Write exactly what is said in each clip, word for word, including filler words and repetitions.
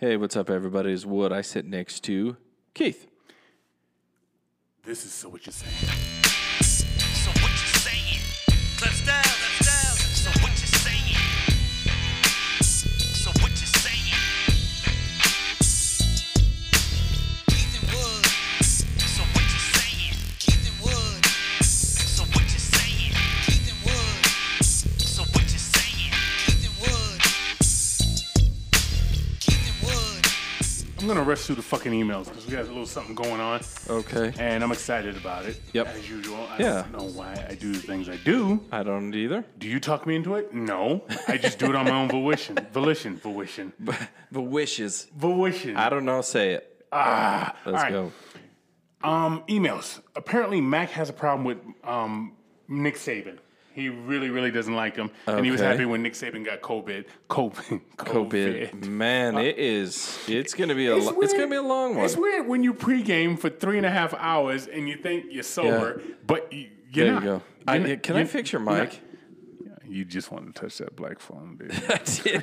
Hey, what's up, everybody? It's Wood. I sit next to Keith. This is So What You're Saying. So what you saying? Let's dive, let's dive. So what you saying? So what you saying? Keith and Wood. So what you saying? Keith and Wood. So what you saying? Keith and Wood. So what you saying? Keith and Wood. Keith and Wood. I'm gonna rush through the fucking emails because we got a little something going on. Okay. And I'm excited about it. Yep. As usual. I yeah. don't know why I do the things I do. I don't either. Do you talk me into it? No. I just do it on my own volition. Volition. Volition. B- wishes. Volition. I don't know. Say it. Ah. Let's all right. go. Um, emails. Apparently, Mac has a problem with um, Nick Saban. He really, really doesn't like him. Okay. And he was happy when Nick Saban got COVID. COVID. COVID. COVID. Man, uh, it is. It's gonna be a. It's, lo- it's gonna be a long one. It's weird when you pregame for three and a half hours and you think you're sober, yeah. but you, you're there not. You go. I, not, I, can I fix your mic? You just wanted to touch that black phone, dude. I did.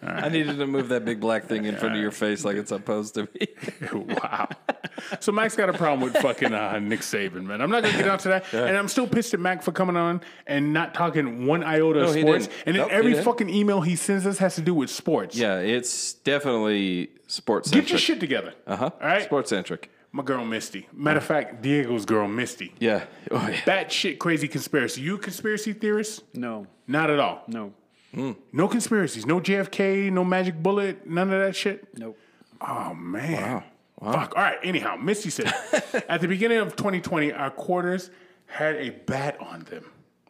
Right. I needed to move that big black thing in front of your face like it's supposed to be. Wow. So Mac's got a problem with fucking uh, Nick Saban, man. I'm not going to get out to that. Yeah. And I'm still pissed at Mac for coming on and not talking one iota no, of sports. And nope, then every fucking email he sends us has to do with sports. Yeah, it's definitely sports-centric. Get your shit together. Uh-huh. All right? Sports-centric. My girl, Misty. Matter of fact, Diego's girl, Misty. Yeah. Oh, yeah. That shit crazy conspiracy. You a conspiracy theorist? No. Not at all? No. Mm. No conspiracies. No J F K, no magic bullet, none of that shit? Nope. Oh, man. Wow. Wow. Fuck. All right. Anyhow, Misty said, at the beginning of twenty twenty, our quarters had a bat on them.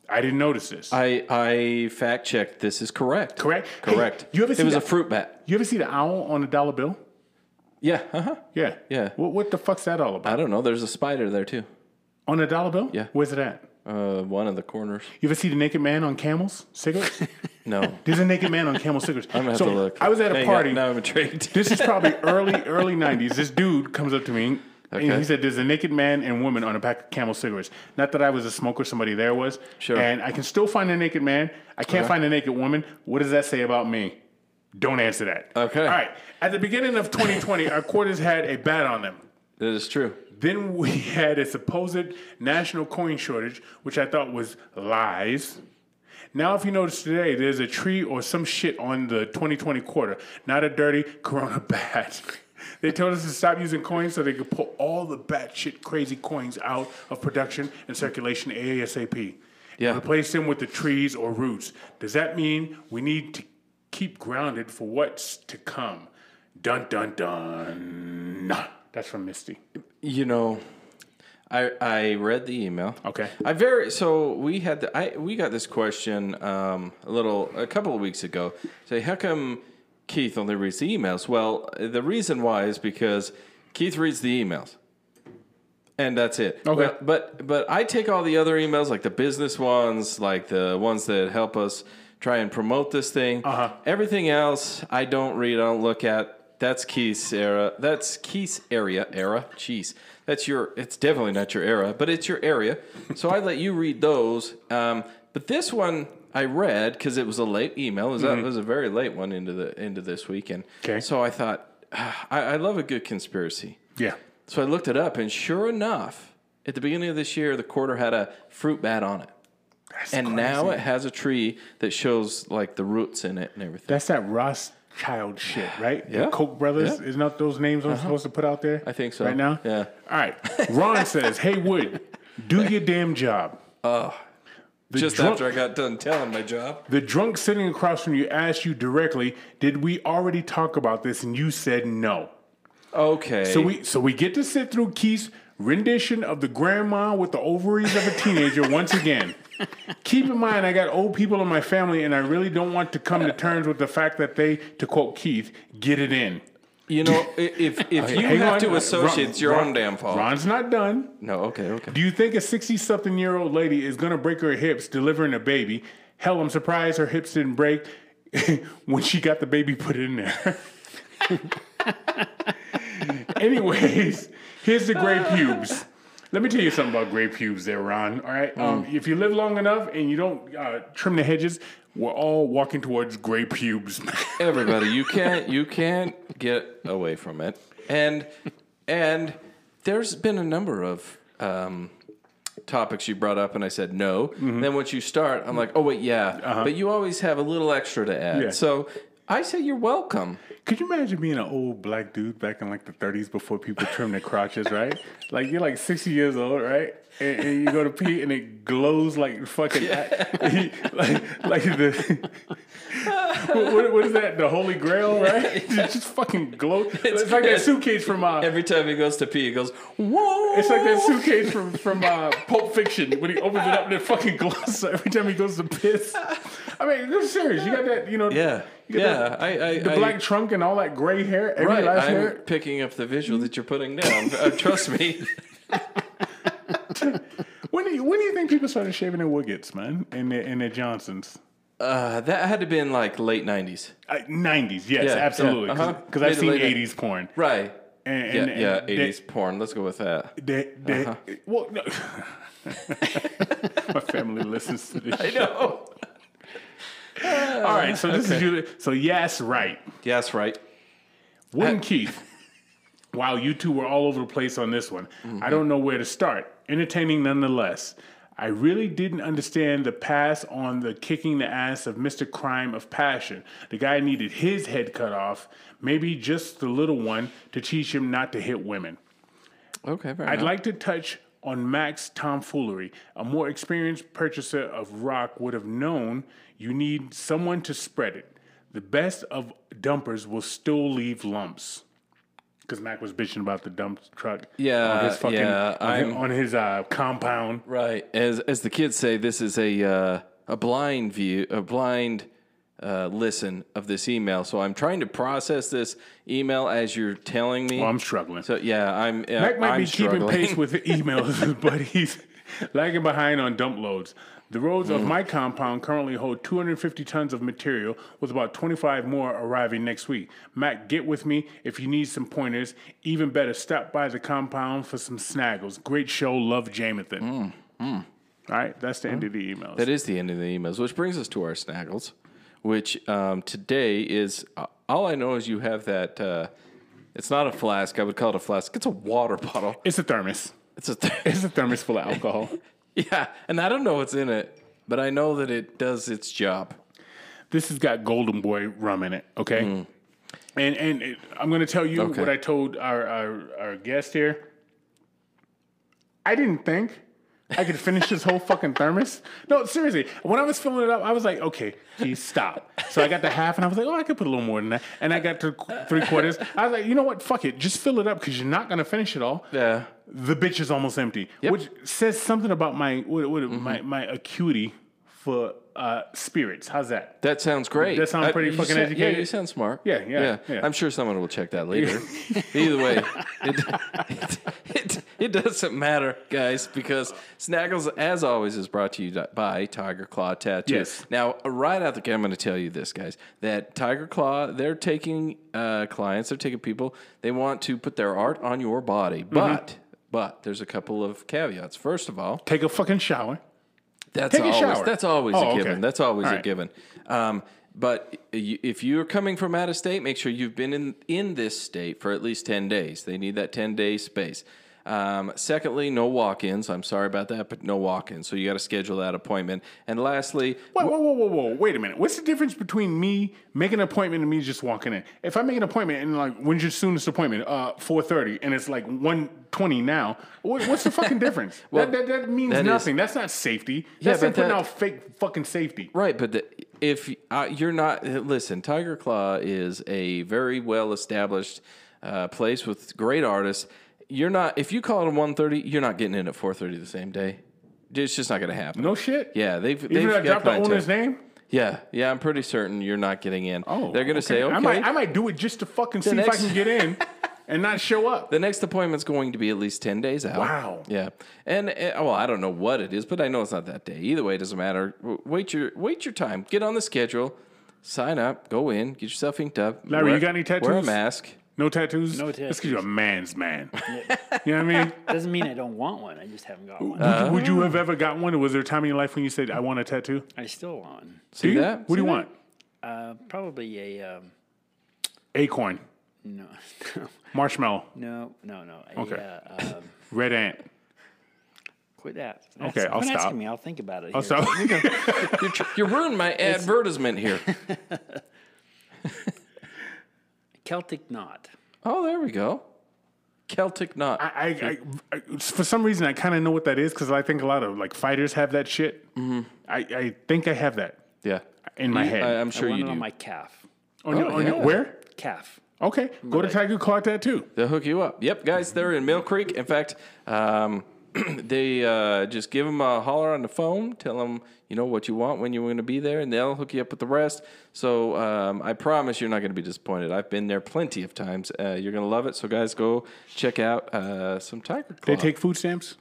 I didn't notice this. I, I fact-checked. This is correct. Correct? Correct. Hey, you ever see it was the, a fruit bat. You ever see the owl on a dollar bill? Yeah, uh-huh. Yeah. Yeah. What, what the fuck's that all about? I don't know. There's a spider there, too. On a dollar bill? Yeah. Where's it at? Uh, one of the corners. You ever see the naked man on camels? Cigarettes? No. There's a naked man on camel cigarettes. I'm going to so have to look. I was at a party. Now I'm intrigued. This is probably early, early nineties. This dude comes up to me, okay. and he said, there's a naked man and woman on a pack of camel cigarettes. Not that I was a smoker. Somebody there was. Sure. And I can still find a naked man. I can't okay. find a naked woman. What does that say about me? Don't answer that. Okay. All right. At the beginning of twenty twenty, our quarters had a bat on them. That is true. Then we had a supposed national coin shortage, which I thought was lies. Now, if you notice today, there's a tree or some shit on the twenty twenty quarter, not a dirty Corona bat. They told us to stop using coins so they could pull all the bat shit crazy coins out of production and circulation ASAP. Yeah. And replace them with the trees or roots. Does that mean we need to keep grounded for what's to come? Dun, dun, dun. Nah. That's from Misty. You know, I I read the email. Okay. I very so we had the, I we got this question um, a little a couple of weeks ago. Say, how come Keith only reads the emails? Well, the reason why is because Keith reads the emails, and that's it. Okay. But but, but I take all the other emails, like the business ones, like the ones that help us try and promote this thing. Uh-huh. Everything else, I don't read, I don't look at. That's Keith's era. That's Keith's area. Era? Jeez. That's your, it's definitely not your era, but it's your area. So I let you read those. Um, but this one I read because it was a late email. It was, mm-hmm. a, it was a very late one into the into this week. And okay. so I thought, ah, I, I love a good conspiracy. Yeah. So I looked it up, and sure enough, at the beginning of this year, the quarter had a fruit bat on it. That's and crazy. Now it has a tree that shows like the roots in it and everything. That's that Rothschild shit, right? Yeah. The Koch brothers. Yeah. Isn't that those names I'm uh-huh. supposed to put out there? I think so. Right now? Yeah. All right. Ron says, hey, Wood, do your damn job. Oh. The Just drunk, after I got done telling my job. The drunk sitting across from you asked you directly, did we already talk about this? And you said no. Okay. So we so we get to sit through Keith's rendition of the grandma with the ovaries of a teenager once again. Keep in mind, I got old people in my family, and I really don't want to come to terms with the fact that they, to quote Keith, get it in. You know, if if okay, you have on. to associate, Ron, it's your Ron, own damn fault. Ron's not done. No, okay, okay. Do you think a sixty-something-year-old lady is going to break her hips delivering a baby? Hell, I'm surprised her hips didn't break when she got the baby put in there. Anyways, here's the gray pubes. Let me tell you something about gray pubes there, Ron. All right? Mm. Um, if you live long enough and you don't uh, trim the hedges, we're all walking towards gray pubes. Everybody, you can't you can't get away from it. And and there's been a number of um, topics you brought up, and I said no. Mm-hmm. Then once you start, I'm like, oh, wait, yeah. Uh-huh. But you always have a little extra to add. Yeah. So I say you're welcome. Could you imagine being an old black dude back in like the thirties before people trimmed their crotches, right? Like you're like sixty years old, right? And, and you go to pee and it glows like fucking yeah. like like the what, what is that? The Holy Grail, right? It just fucking glows. It's, it's like that suitcase from uh, every time he goes to pee, it goes whoa. It's like that suitcase from from uh, Pulp Fiction when he opens it up and it fucking glows. So every time he goes to piss, I mean, I'm serious. You got that, you know? Yeah. Yeah, the, I, I, the I, black I, trunk and all that gray hair. Every right, last I'm hair. Picking up the visual that you're putting down. uh, trust me. when do you, when do you think people started shaving their Woodgets, man, and their, and their Johnsons? Uh, that had to been like late nineties. Uh, nineties, yes, yeah, absolutely. Because yeah, uh-huh. I've seen eighties porn, right? And, and, yeah, and yeah, eighties that, porn. Let's go with that. that, that uh-huh. Well, no. My family listens to this. I show. know. Uh, All right, so this okay. is you. So yes, right. Yes, right. Wood and Keith. Wow, you two were all over the place on this one. Mm-hmm. I don't know where to start. Entertaining nonetheless. I really didn't understand the pass on the kicking the ass of Mister Crime of Passion. The guy needed his head cut off, maybe just the little one, to teach him not to hit women. Okay, fair I'd enough. like to touch on Mac's tomfoolery. A more experienced purchaser of rock would have known you need someone to spread it. The best of dumpers will still leave lumps. Because Mac was bitching about the dump truck. Yeah, on his fucking, yeah, on his, on his uh, compound. Right. As as the kids say, this is a uh, a blind view, a blind uh, listen of this email. So I'm trying to process this email as you're telling me. Well, I'm struggling. So yeah, I'm. Uh, Mac might I'm be struggling. keeping pace with the emails, but he's lagging behind on dump loads. The roads mm. of my compound currently hold two hundred fifty tons of material, with about twenty-five more arriving next week. Mac, get with me if you need some pointers. Even better, stop by the compound for some snaggles. Great show. Love, Jamethan. Mm. Mm. All right, that's the mm. end of the emails. That is the end of the emails, which brings us to our snaggles, which um, today is, uh, all I know is you have that, uh, it's not a flask. I would call it a flask. It's a water bottle. It's a thermos. It's a, th- it's a thermos full of alcohol. Yeah, and I don't know what's in it, but I know that it does its job. This has got Golden Boy rum in it, okay? Mm. And and it, I'm going to tell you okay. what I told our, our, our guest here. I didn't think I could finish this whole fucking thermos. No, seriously. When I was filling it up, I was like, okay, geez, stop. So I got to half, and I was like, oh, I could put a little more than that. And I got to three quarters. I was like, you know what? Fuck it. Just fill it up because you're not going to finish it all. Yeah. The bitch is almost empty, yep. which says something about my what, what, mm-hmm. my, my acuity for uh, spirits. How's that? That sounds great. That sounds pretty I, fucking sound, educated. Yeah, you sound smart. Yeah, yeah, yeah. yeah. I'm sure someone will check that later. Either way, it, it, it, it doesn't matter, guys, because Snaggles, as always, is brought to you by Tiger Claw Tattoos. Yes. Now, right out the gate, I'm going to tell you this, guys, that Tiger Claw, they're taking uh, clients, they're taking people, they want to put their art on your body, mm-hmm. but... But there's a couple of caveats. First of all, take a fucking shower. That's take always a shower. That's always oh, a given. Okay. That's always all a right. given. Um, but if you're coming from out of state, make sure you've been in, in this state for at least ten days. They need that ten-day space. Um, secondly, no walk-ins. I'm sorry about that, but no walk-ins. So you got to schedule that appointment. And lastly, whoa, whoa, whoa, whoa, whoa! Wait a minute. What's the difference between me making an appointment and me just walking in? If I make an appointment and like, when's your soonest appointment? Uh, four thirty, and it's like one twenty now. What, what's the fucking difference? Well, that, that, that means that nothing. Is, that's not safety. That's yeah, not putting that, out fake fucking safety. Right, but the, if uh, you're not listen, Tiger Claw is a very well established uh, place with great artists. You're not, if you call it at one thirty, you're not getting in at four thirty the same day. It's just not going to happen. No shit? Yeah. They've, Even they've if I dropped the owner's name? Yeah. Yeah, I'm pretty certain you're not getting in. Oh. They're going to okay. say, okay. I might, I might do it just to fucking the see next, if I can get in and not show up. The next appointment's going to be at least ten days out. Wow. Yeah. And, well, I don't know what it is, but I know it's not that day. Either way, it doesn't matter. Wait your, wait your time. Get on the schedule. Sign up. Go in. Get yourself inked up. Larry, wear, you got any tattoos? Wear a mask. No tattoos? No tattoos. That's because you're a man's man. Yeah. You know what I mean? Doesn't mean I don't want one. I just haven't got one. Uh, would, you, would you have ever got one? Or was there a time in your life when you said, I want a tattoo? I still want one. See do you? That? What See do you that? Want? Uh, probably a... Um, Acorn. No. Marshmallow. No, no, no. A, okay. Uh, um, Red ant. Quit that. That's, okay, I'll stop. Asking me. I'll think about it. I'll here. Stop. you, you ruined my advertisement here. Celtic knot. Oh, there we go. Celtic knot. I, I, I for some reason I kind of know what that is because I think a lot of like fighters have that shit. Mm-hmm. I, I think I have that. Yeah. In my you, head, I, I'm sure I want you it do. On my calf. On, oh, your, yeah. on your, where? Calf. Okay. Go right. to Tiger Claw Tattoo. They'll hook you up. Yep, guys. They're in Mill Creek. In fact, um, they uh, just give them a holler on the phone. Tell them you know what you want when you're going to be there, and they'll hook you up with the rest. So um, I promise you're not going to be disappointed. I've been there plenty of times. Uh, you're going to love it. So guys, go check out uh, some Tiger Claw. They take food stamps.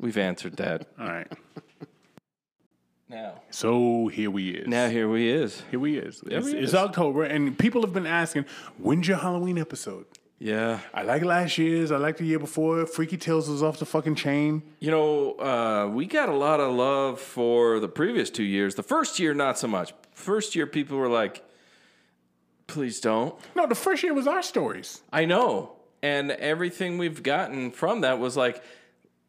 We've answered that. All right. Now. So here we is. Now here we is. Here we is. It's, we is. It's October, and people have been asking, when's your Halloween episode? Yeah. I like last year's. I like the year before. Freaky Tales was off the fucking chain. You know, uh, we got a lot of love for the previous two years. The first year, not so much. First year, people were like, please don't. No, the first year was our stories. I know. And everything we've gotten from that was like,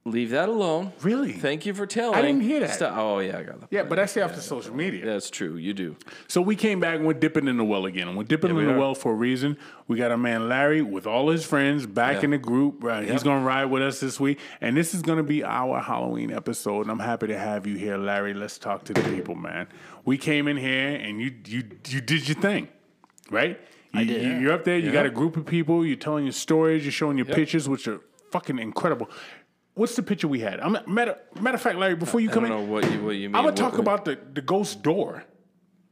leave that alone. Really? Thank you for telling. I didn't hear that. Stop. Oh, yeah. I got the yeah, but that's after yeah, social media. That's true. You do. So we came back and we're dipping in the well again. And we're dipping yeah, in we the are. well for a reason. We got our man Larry with all his friends back yeah. in the group. Right? Yeah. He's going to ride with us this week. And this is going to be our Halloween episode. And I'm happy to have you here, Larry. Let's talk to the people, man. We came in here and you you you did your thing, right? You, I did. You, yeah. You're up there. You yeah. got a group of people. You're telling your stories. You're showing your yep. pictures, which are fucking incredible. What's the picture we had? I'm, matter, matter of fact, Larry, before you come in, I don't know what you, what you mean. I'm going to talk about the, the ghost door.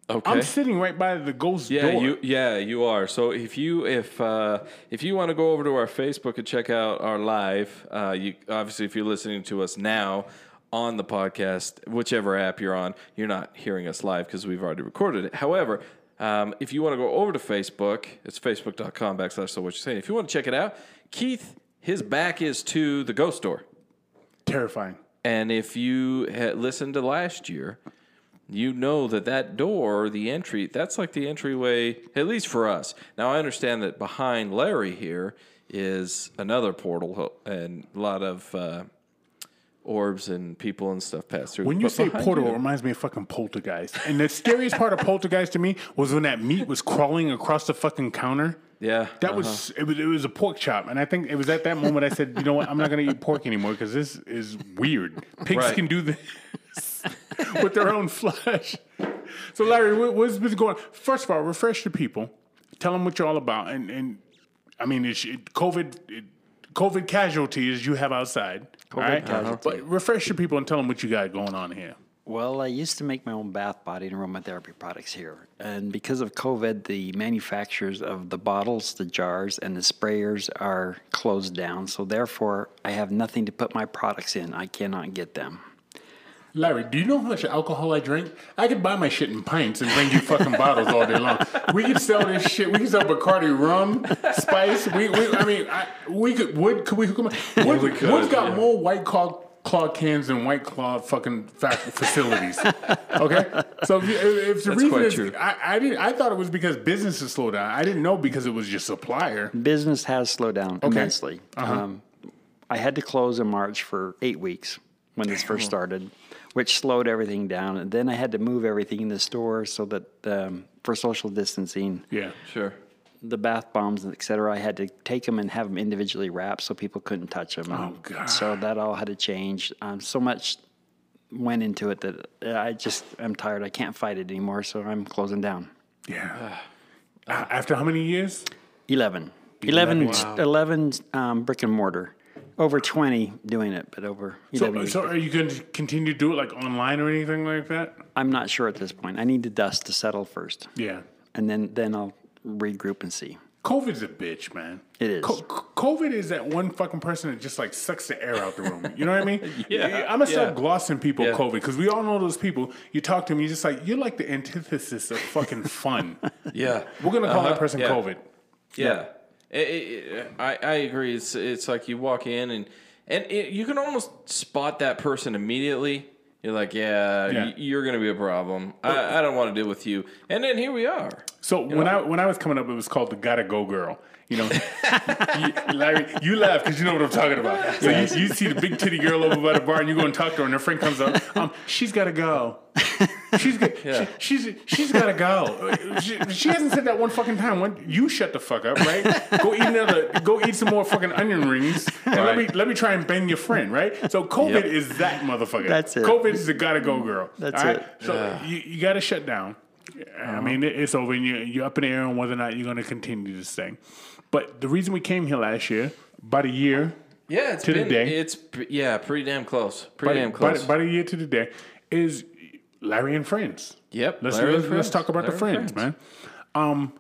Okay. I'm sitting right by the ghost yeah, door. You, yeah, you are. So if you if uh, if you want to go over to our Facebook and check out our live, uh, you obviously if you're listening to us now on the podcast, whichever app you're on, you're not hearing us live because we've already recorded it. However, um, if you want to go over to Facebook, it's facebook.com backslash so what you're saying. If you want to check it out, Keith, his back is to the ghost door. Terrifying. And if you had listened to last year, you know that that door, the entry, that's like the entryway, at least for us. Now, I understand that behind Larry here is another portal and a lot of uh, orbs and people and stuff pass through. When you but say portal, you know, it reminds me of fucking Poltergeist. And the scariest part of Poltergeist to me was when that meat was crawling across the fucking counter. Yeah, that uh-huh. was, it was it was a pork chop, and I think it was at that moment I said, you know what, I'm not going to eat pork anymore because this is weird. Pigs right. can do this with their own flesh. So, Larry, what, what's been going on? First of all, refresh the people, tell them what you're all about, and and I mean, it's it, COVID it, COVID casualties you have outside, COVID right? Casualty. But refresh the people and tell them what you got going on here. Well, I used to make my own bath body and aromatherapy products here. And because of COVID, the manufacturers of the bottles, the jars, and the sprayers are closed down. So therefore, I have nothing to put my products in. I cannot get them. Larry, do you know how much alcohol I drink? I could buy my shit in pints and bring you fucking bottles all day long. We could sell this shit. We could sell Bacardi rum, spice. We, we I mean, I, we could. Wood, could we hook them up? Wood, yeah, could, Wood's got yeah. more White Claw Claw cans and White Claw fucking facilities. Okay, so if, if the That's reason is, true. I I, didn't, I thought it was because business is slowed down. I didn't know because it was your supplier. Business has slowed down okay. immensely. Uh-huh. Um, I had to close in March for eight weeks when this first started, which slowed everything down. And then I had to move everything in the store so that um, for social distancing. Yeah, sure. The bath bombs, et cetera, I had to take them and have them individually wrapped so people couldn't touch them. Oh, God. So that all had to change. Um, so much went into it that I just am tired. I can't fight it anymore, so I'm closing down. Yeah. Uh, uh, after how many years? eleven. eleven, wow. eleven um, brick and mortar. Over twenty doing it, but over eleven. So, so are you going to continue to do it like online or anything like that? I'm not sure at this point. I need the dust to settle first. Yeah. And then, then I'll regroup and see. COVID's a bitch, man. It is. Co- COVID is that one fucking person that just like sucks the air out the room. You know what I mean? yeah. I'm going to yeah. stop glossing people yeah. COVID because we all know those people. You talk to them, you're just like, you're like the antithesis of fucking fun. yeah. We're going to call uh-huh. that person yeah. COVID. Yeah, yeah. It, it, it, I, I agree. It's it's like you walk in and and it, you can almost spot that person immediately. You're like, yeah, yeah. Y- you're going to be a problem. I, I don't want to deal with you. And then here we are. So you when know? I when I was coming up, it was called the Gotta Go Girl. You know, you, Larry, you laugh because you know what I'm talking about. So you, you see the big titty girl over by the bar, and you go and talk to her, and her friend comes up. Um, she's got to go. She's got. Yeah. She, she's she's got to go. She, she hasn't said that one fucking time. When, you shut the fuck up, right? Go eat another. Go eat some more fucking onion rings, and right. let me let me try and bang your friend, right? So COVID yep. is that motherfucker. That's it. COVID is the gotta go girl. That's right? it. So yeah. you, you got to shut down. I mean, it's over, and you're, you're up in the air on whether or not you're going to continue this thing. But the reason we came here last year, about a year yeah, it's to been, the day. It's, yeah, pretty damn close. Pretty by, damn close. About a year to the day is Larry and Friends. Yep. Let's, Larry let's, and let's friends. talk about Larry the friends, friends, man. Um,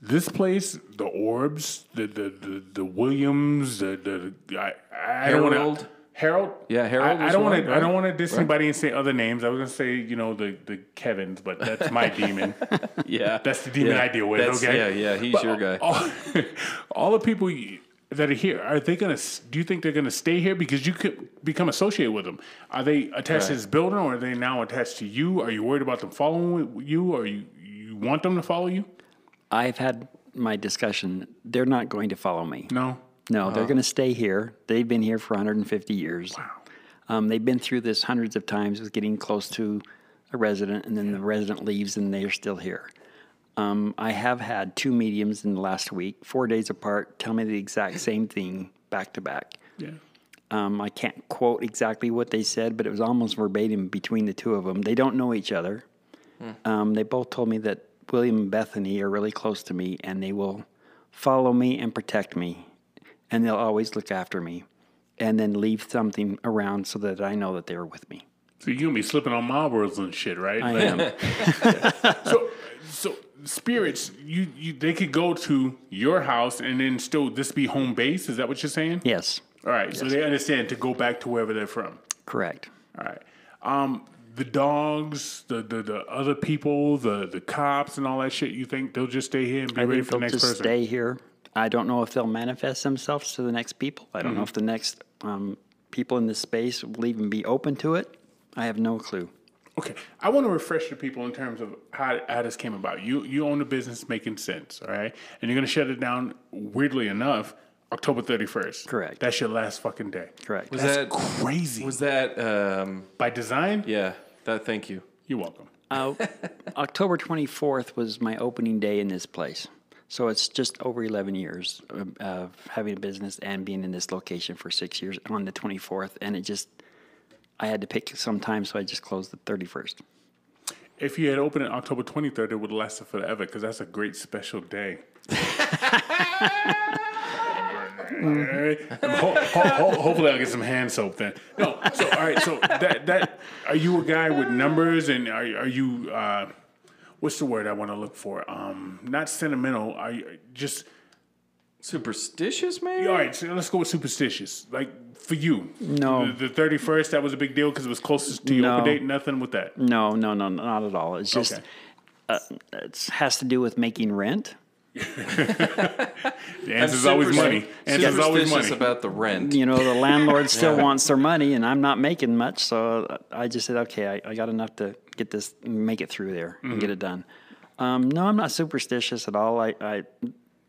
this place, the Orbs, the the the, the Williams, the, the I, I don't want to... Harold, yeah, Harold. I don't want to. I don't want right? to diss right. anybody and say other names. I was gonna say, you know, the, the Kevins, but that's my demon. Yeah, that's the demon yeah. I deal with. That's, okay, yeah, yeah, he's but your guy. All, all the people that are here, are they gonna? Do you think they're gonna stay here because you could become associated with them? Are they attached right. to this building, or are they now attached to you? Are you worried about them following you, or you you want them to follow you? I've had my discussion. They're not going to follow me. No. No, they're uh-huh. going to stay here. They've been here for one hundred fifty years. Wow. Um, they've been through this hundreds of times with getting close to a resident, and then the resident leaves, and they're still here. Um, I have had two mediums in the last week, four days apart, tell me the exact same thing back to back. Yeah. Um, I can't quote exactly what they said, but it was almost verbatim between the two of them. They don't know each other. Hmm. Um, they both told me that William and Bethany are really close to me, and they will follow me and protect me. And they'll always look after me, and then leave something around so that I know that they're with me. So you're going to be slipping on Marlboros and shit, right? I like, am. so, so spirits, you, you they could go to your house and then still this be home base? Is that what you're saying? Yes. All right. Yes. So they understand to go back to wherever they're from. Correct. All right. Um, the dogs, the, the the other people, the the cops, and all that shit. You think they'll just stay here and be I ready for the next person? Stay here. I don't know if they'll manifest themselves to the next people. I don't mm-hmm. know if the next um, people in this space will even be open to it. I have no clue. Okay. I want to refresh the people in terms of how, how this came about. You you own a business, Making Sense, all right? And you're going to shut it down, weirdly enough, October thirty-first. Correct. That's your last fucking day. Correct. Was That's that, crazy. Was that... Um, by design? Yeah. That. Thank you. You're welcome. Uh, October twenty-fourth was my opening day in this place. So it's just over eleven years of, of having a business and being in this location for six years on the twenty-fourth. And it just, I had to pick some time, so I just closed the thirty-first. If you had opened on October twenty-third, it would have lasted forever because that's a great special day. Mm-hmm. ho- ho- ho- hopefully I'll get some hand soap then. No, so all right, so that, that are you a guy with numbers and are, are you... Uh, What's the word I want to look for? Um, not sentimental. I just superstitious, maybe. All right, so let's go with superstitious. Like for you, no. The thirty-first, that was a big deal because it was closest to your no. open date. Nothing with that. No, no, no, not at all. It's just okay. uh, it has to do with making rent. The answer's super, always money. Answer's always money about the rent. You know, the landlord still yeah. wants their money, and I'm not making much, so I just said, okay, I, I got enough to get this, make it through there, mm-hmm. and get it done. Um, no, I'm not superstitious at all. I, I,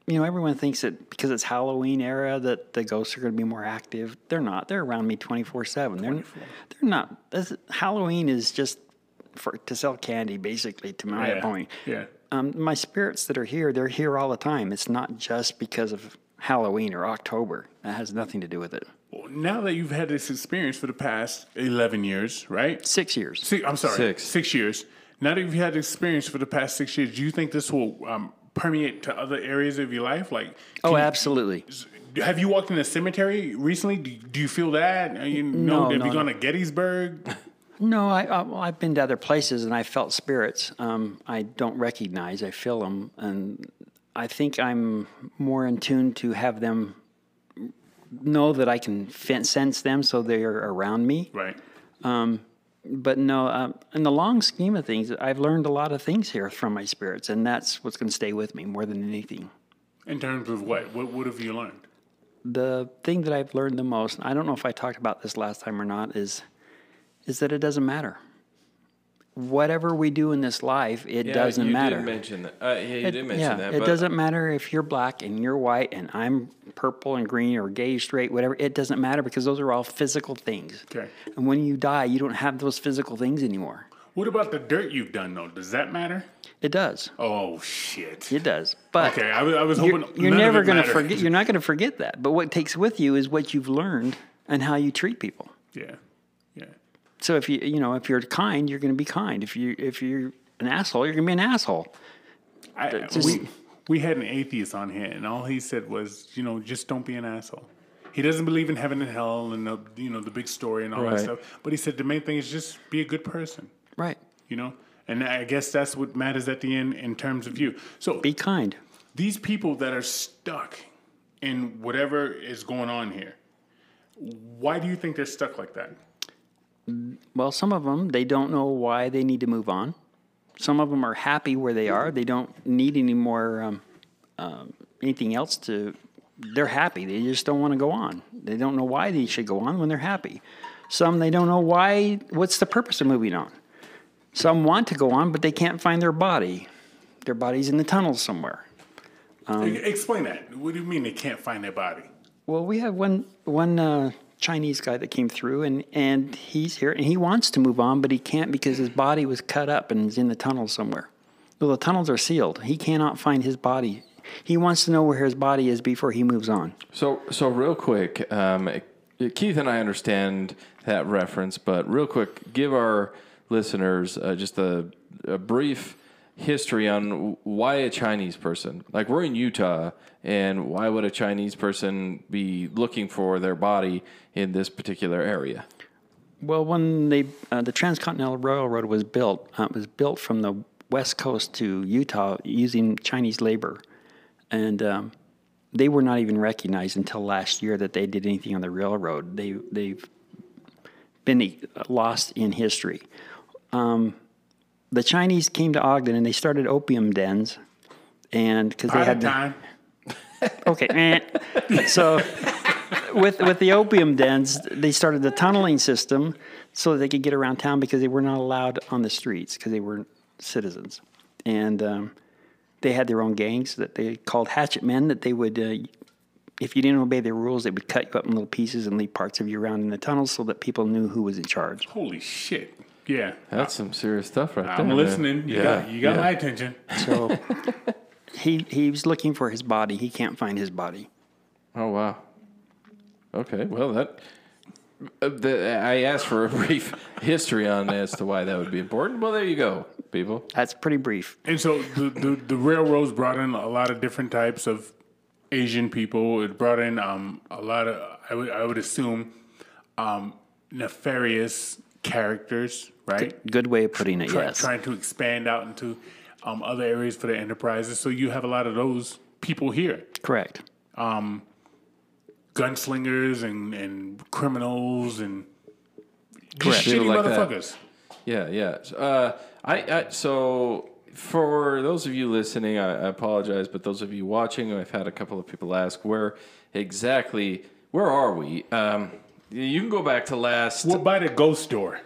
you know, everyone thinks that because it's Halloween era that the ghosts are going to be more active. They're not. They're around me twenty-four seven. They're, they're not. This, Halloween is just for to sell candy, basically, to my yeah. point. Yeah. Um, my spirits that are here, they're here all the time. It's not just because of Halloween or October. That has nothing to do with it. Well, now that you've had this experience for the past eleven years, right? Six years. Six, I'm sorry. Six. Six years. Now that you've had this experience for the past six years, do you think this will um, permeate to other areas of your life? Like, oh, you, absolutely. Have you walked in a cemetery recently? Do, do you feel that? You know, no, Have no, you gone no. to Gettysburg? No, I, I, well, I've been to other places, and I felt spirits. Um, I don't recognize. I feel them, and I think I'm more in tune to have them know that I can f- sense them so they're around me. Right. Um, but no, uh, in the long scheme of things, I've learned a lot of things here from my spirits, and that's what's going to stay with me more than anything. In terms of what? What, what have you learned? The thing that I've learned the most, I don't know if I talked about this last time or not, is is that it doesn't matter. Whatever we do in this life, it yeah, doesn't you matter. Did mention that. Uh, yeah, you it, did mention yeah, that. It but doesn't matter if you're black and you're white and I'm purple and green or gay, straight, whatever. It doesn't matter because those are all physical things. Okay. And when you die, you don't have those physical things anymore. What about the dirt you've done, though? Does that matter? It does. Oh, shit. It does. But okay, I, I was hoping you're, you're never going to forget. You're not going to forget that. But what takes with you is what you've learned and how you treat people. Yeah, yeah. So if you you know if you're kind, you're going to be kind. If you if you're an asshole, you're going to be an asshole. I, just, we we had an atheist on here, and all he said was, you know, just don't be an asshole. He doesn't believe in heaven and hell and the, you know the big story and all right. that stuff. But he said the main thing is just be a good person. Right. You know, and I guess that's what matters at the end in terms of you. So be kind. These people that are stuck in whatever is going on here, why do you think they're stuck like that? Well, some of them, they don't know why they need to move on. Some of them are happy where they are. They don't need any more, um, um, anything else to, they're happy. They just don't want to go on. They don't know why they should go on when they're happy. Some, they don't know why, what's the purpose of moving on? Some want to go on, but they can't find their body. Their body's in the tunnel somewhere. Um, Explain that. What do you mean they can't find their body? Well, we have one one uh, Chinese guy that came through, and, and he's here, and he wants to move on, but he can't because his body was cut up and is in the tunnel somewhere. Well, the tunnels are sealed. He cannot find his body. He wants to know where his body is before he moves on. So, so real quick, um, Keith and I understand that reference, but real quick, give our listeners uh, just a, a brief history on why a Chinese person, like we're in Utah, and why would a Chinese person be looking for their body in this particular area? Well, when they, uh, the Transcontinental Railroad was built, uh, it was built from the West Coast to Utah using Chinese labor, and um, they were not even recognized until last year that they did anything on the railroad. They, they've been lost in history. Um, the Chinese came to Ogden and they started opium dens, and because they had the, time. Okay, eh. So with with the opium dens, they started the tunneling system so that they could get around town because they were not allowed on the streets because they were citizens, and um, they had their own gangs that they called hatchet men that they would. Uh, If you didn't obey their rules, they would cut you up in little pieces and leave parts of you around in the tunnels so that people knew who was in charge. Holy shit. Yeah. That's some serious stuff right there. I'm listening. You got, you got my attention. So he he was looking for his body. He can't find his body. Oh, wow. Okay. Well, that uh, the, I asked for a brief history on as to why that would be important. Well, there you go, people. That's pretty brief. And so the, the, the railroads brought in a lot of different types of Asian people. It brought in um, a lot of, I would I would assume, um, nefarious characters, right? Good, good way of putting it, Try, yes. Trying to expand out into um, other areas for the enterprises. So you have a lot of those people here. Correct. Um, gunslingers and, and criminals and just shitty like motherfuckers. That. Yeah, yeah. Uh, I, I so... For those of you listening, I, I apologize, but those of you watching, I've had a couple of people ask, where exactly, where are we? Um, you can go back to last... We're by the Ghost store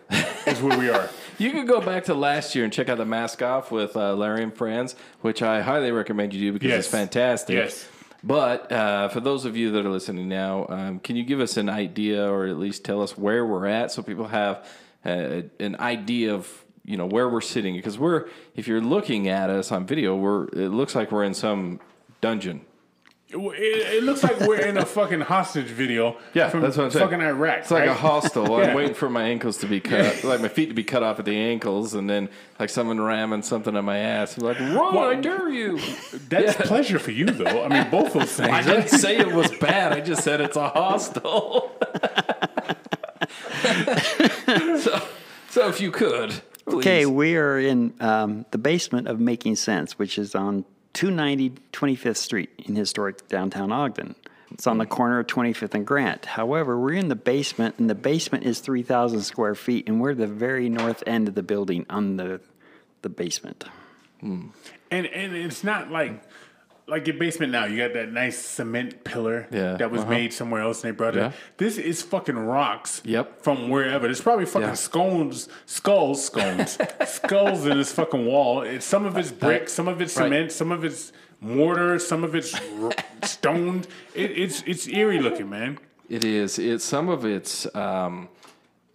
is where we are. You can go back to last year and check out the Mask Off with uh, Larry and friends, which I highly recommend you do because yes. It's fantastic. Yes. But uh, for those of you that are listening now, um, can you give us an idea or at least tell us where we're at so people have uh, an idea of... you know, where we're sitting, because we're, if you're looking at us on video, we're, it looks like we're in some dungeon. It, it looks like we're in a fucking hostage video. Yeah, from that's what I'm saying. Fucking Iraq. It's like right? a hostel. I'm yeah. waiting for my ankles to be cut, like my feet to be cut off at the ankles, and then like someone ramming something on my ass. I'm like, whoa, well, I dare you. That's yeah. pleasure for you, though. I mean, both those things. I didn't say it was bad. I just said it's a hostel. so, so if you could... Please. Okay, we are in um, the basement of Making Sense, which is on two ninety twenty-fifth Street in historic downtown Ogden. It's on the corner of twenty-fifth and Grant. However, we're in the basement, and the basement is three thousand square feet, and we're the very north end of the building on the the basement. Mm. And and it's not like like your basement now, you got that nice cement pillar yeah. that was uh-huh. made somewhere else, and they brought yeah. it. This is fucking rocks yep. from wherever. There's probably fucking yeah. scones, skulls, scones, skulls in this fucking wall. It's, some of it's brick, some of it's cement, right. some of it's mortar, some of it's r- stoned. It, it's it's eerie looking, man. It is. It's some of it's um,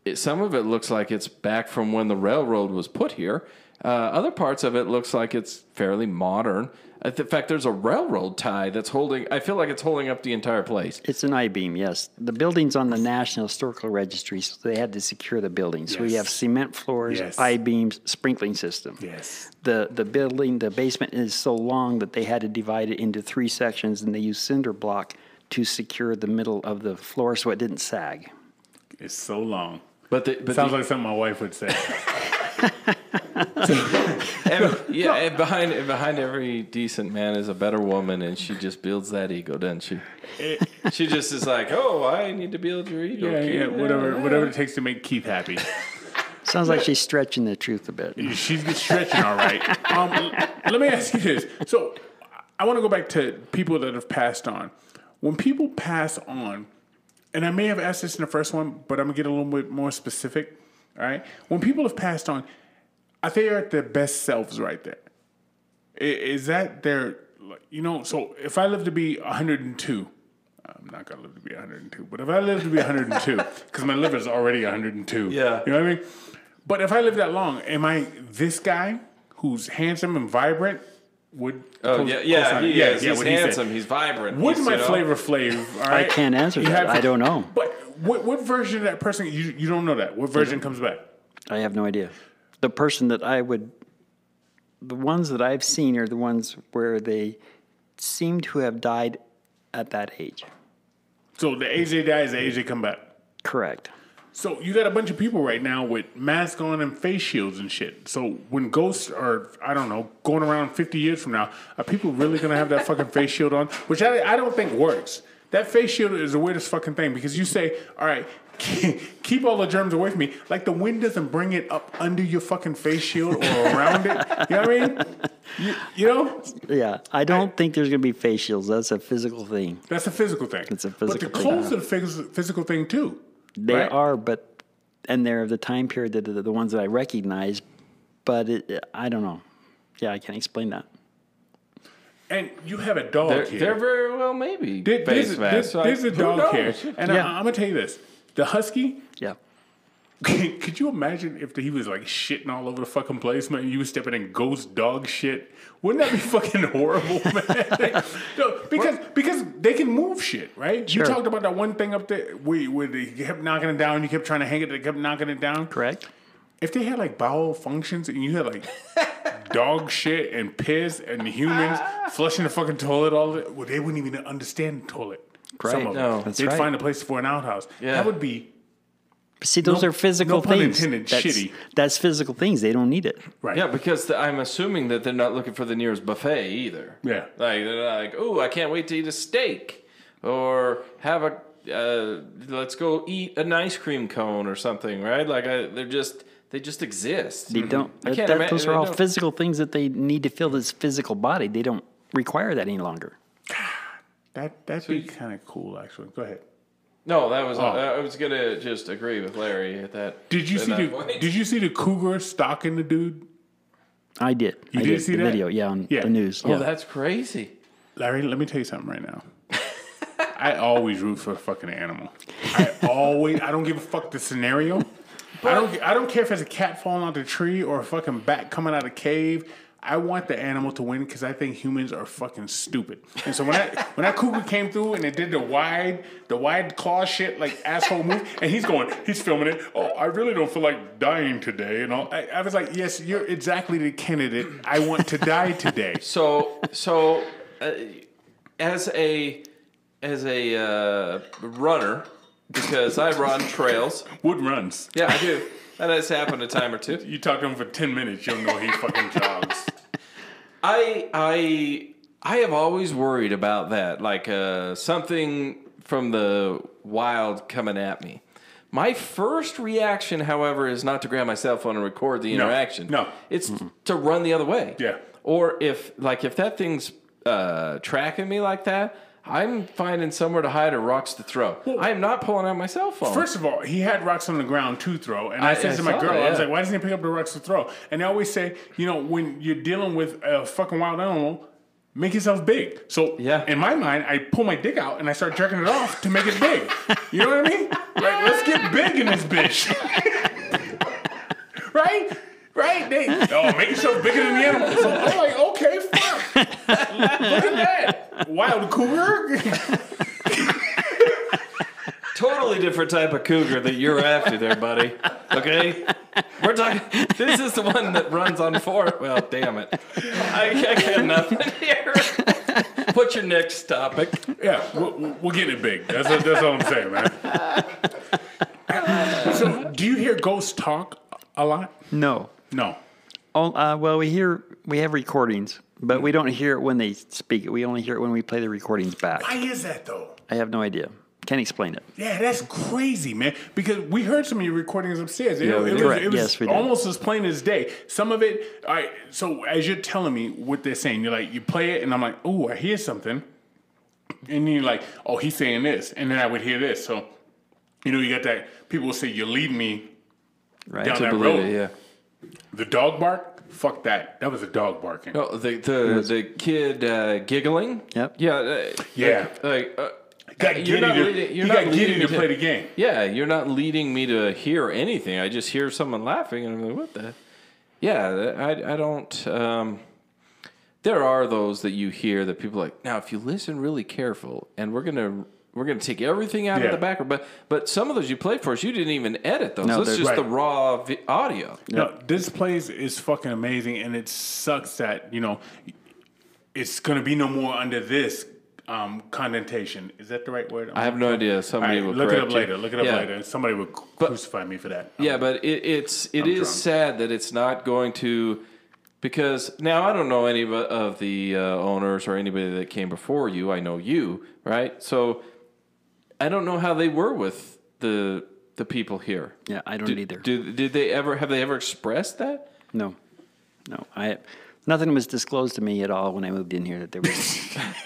it, some of it looks like it's back from when the railroad was put here. Uh, other parts of it looks like it's fairly modern. In fact, there's a railroad tie that's holding... I feel like it's holding up the entire place. It's an I-beam, yes. The building's on the National Historical Registry, so they had to secure the building. Yes. So we have cement floors, yes. I-beams, sprinkling system. Yes. The the building, the basement is so long that they had to divide it into three sections, and they used cinder block to secure the middle of the floor so it didn't sag. It's so long. But, the, but sounds the, like something my wife would say. and, yeah, and behind and behind every decent man is a better woman, and she just builds that ego, doesn't she? It, she just is like, oh, I need to build your ego. Yeah, yeah, whatever, whatever it takes to make Keith happy. Sounds like she's stretching the truth a bit. She's stretching, all right. Um, let me ask you this. So I want to go back to people that have passed on. When people pass on, and I may have asked this in the first one, but I'm going to get a little bit more specific. All right. When people have passed on, I think they're at their best selves right there. Is that their, you know, so if I live to be one hundred two, I'm not going to live to be one hundred two, but if I live to be one hundred two, because my liver's already one hundred two. Yeah. You know what I mean? But if I live that long, am I this guy who's handsome and vibrant? Would oh yeah yeah, he yeah, is. yeah he's what handsome he he's vibrant would my Flavor Flav, all right? I can't answer you that. I don't know. But what what version of that person you you don't know that what version comes back? I have no idea. The person that I would the ones that I've seen are the ones where they seem to have died at that age. So the age they die is the age they come back. Correct. So you got a bunch of people right now with masks on and face shields and shit. So when ghosts are, I don't know, going around fifty years from now, are people really going to have that fucking face shield on? Which I, I don't think works. That face shield is the weirdest fucking thing because you say, all right, keep all the germs away from me. Like the wind doesn't bring it up under your fucking face shield or around it. You know what I mean? You, you know? Yeah. I don't I, think there's going to be face shields. That's a physical thing. That's a physical thing. It's a physical thing. But the clothes are a physical thing too. They right. are, but, and they're of the time period that the, the ones that I recognize, but it, I don't know. Yeah, I can't explain that. And you have a dog they're, here. They're very well, maybe. There, face there's, mask, there's, so there's I, a dog here. And yeah. I, I'm going to tell you this. The husky. Yeah. Could you imagine if he was like shitting all over the fucking place, man? You were stepping in ghost dog shit. Wouldn't that be fucking horrible, man? No, because what? because they can move shit, right? Sure. You talked about that one thing up there where, where they kept knocking it down. You kept trying to hang it. They kept knocking it down. Correct. If they had like bowel functions and you had like dog shit and piss and humans flushing the fucking toilet, all the, well, they wouldn't even understand the toilet. Correct. Some of no, them. That's They'd right. find a place for an outhouse. Yeah. That would be... See, those no, are physical no pun things. Intended, that's, shitty. That's physical things. They don't need it. Right. Yeah, because the, I'm assuming that they're not looking for the nearest buffet either. Yeah. Like, they're not like, oh, I can't wait to eat a steak or have a, uh, let's go eat an ice cream cone or something, right? Like, I, they're just, they just exist. They don't, I can't that, imagine, those are all don't. physical things that they need to fill this physical body. They don't require that any longer. that, that'd so be kind of cool, actually. Go ahead. No, that was. Oh. I was gonna just agree with Larry at that. Did you see the point. Did you see the cougar stalking the dude? I did. You I did, did see the that video? Yeah, on yeah. the news. Oh, yeah. That's crazy. Larry, let me tell you something right now. I always root for a fucking animal. I always. I don't give a fuck the scenario. But I don't. I don't care if it's a cat falling out of the tree or a fucking bat coming out of a cave. I want the animal to win because I think humans are fucking stupid. And so when that when that cougar came through and it did the wide the wide claw shit like asshole move, and he's going, he's filming it. Oh, I really don't feel like dying today. And all. I, I was like, yes, you're exactly the candidate I want to die today. So so uh, as a as a uh, runner, because I run trails. Wood runs. Yeah, I do. That has happened a time or two. You talk to him for ten minutes, you'll know he fucking jogs. I I I have always worried about that, like uh, something from the wild coming at me. My first reaction, however, is not to grab my cell phone and record the interaction. No, no. It's mm-hmm. to run the other way. Yeah. Or if like if that thing's uh, tracking me like that, I'm finding somewhere to hide or rocks to throw. Well, I am not pulling out my cell phone. First of all, he had rocks on the ground to throw. And I, I said I to my girl, that, yeah. I was like, why doesn't he pick up the rocks to throw? And they always say, you know, when you're dealing with a fucking wild animal, make yourself big. So yeah. in my mind, I pull my dick out and I start jerking it off to make it big. You know what I mean? Like, let's get big in this bitch. Right? Right? They, oh, make yourself bigger than the animal. So I'm like, okay, fuck. Look at that. Wild cougar? Totally different type of cougar that you're after there, buddy. Okay? We're talking... This is the one that runs on four... Well, damn it. I, I got nothing here. Put your next topic. Yeah, we'll, we'll get it big. That's, a, that's all I'm saying, man. So, do you hear ghosts talk a lot? No. No. Oh, uh, well, we hear... We have recordings, but we don't hear it when they speak it. We only hear it when we play the recordings back. Why is that, though? I have no idea. Can't explain it. Yeah, that's crazy, man. Because we heard some of your recordings upstairs. It, yeah, we it was, it was yes, we did. Almost as plain as day. Some of it, all right, so as you're telling me what they're saying, you're like, you play it, and I'm like, oh, I hear something. And then you're like, oh, he's saying this. And then I would hear this. So, you know, you got that, people will say, you lead me right, down that road. It, yeah. The dog bark, fuck that. That was a dog barking. Oh, the the, the kid uh, giggling. Yep. Yeah. Uh, yeah. Like, like uh, Got you're not, to, leading, you're not got leading to, to play the game. Yeah, you're not leading me to hear anything. I just hear someone laughing, and I'm like, what the? Yeah, I, I don't. Um, there are those that you hear that people are like, now, if you listen really careful, and we're going to we're gonna take everything out yeah. of the background. But but some of those you played for us, you didn't even edit those. No, that's just right. the raw vi- audio. No, yep. This place is fucking amazing, and it sucks that, you know, it's going to be no more under this. Um, connotation. Is that the right word? I'm I have no talking. idea. Somebody right, will look it up you. later. Look it up yeah. later. Somebody would crucify but, me for that. I'm, yeah, but it, it's it I'm is drunk. sad that it's not going to, because now I don't know any of the uh, owners or anybody that came before you. I know you, right? So I don't know how they were with the the people here. Yeah, I don't do, either. Do, did they ever have they ever expressed that? No, no, I. Nothing was disclosed to me at all when I moved in here that there was.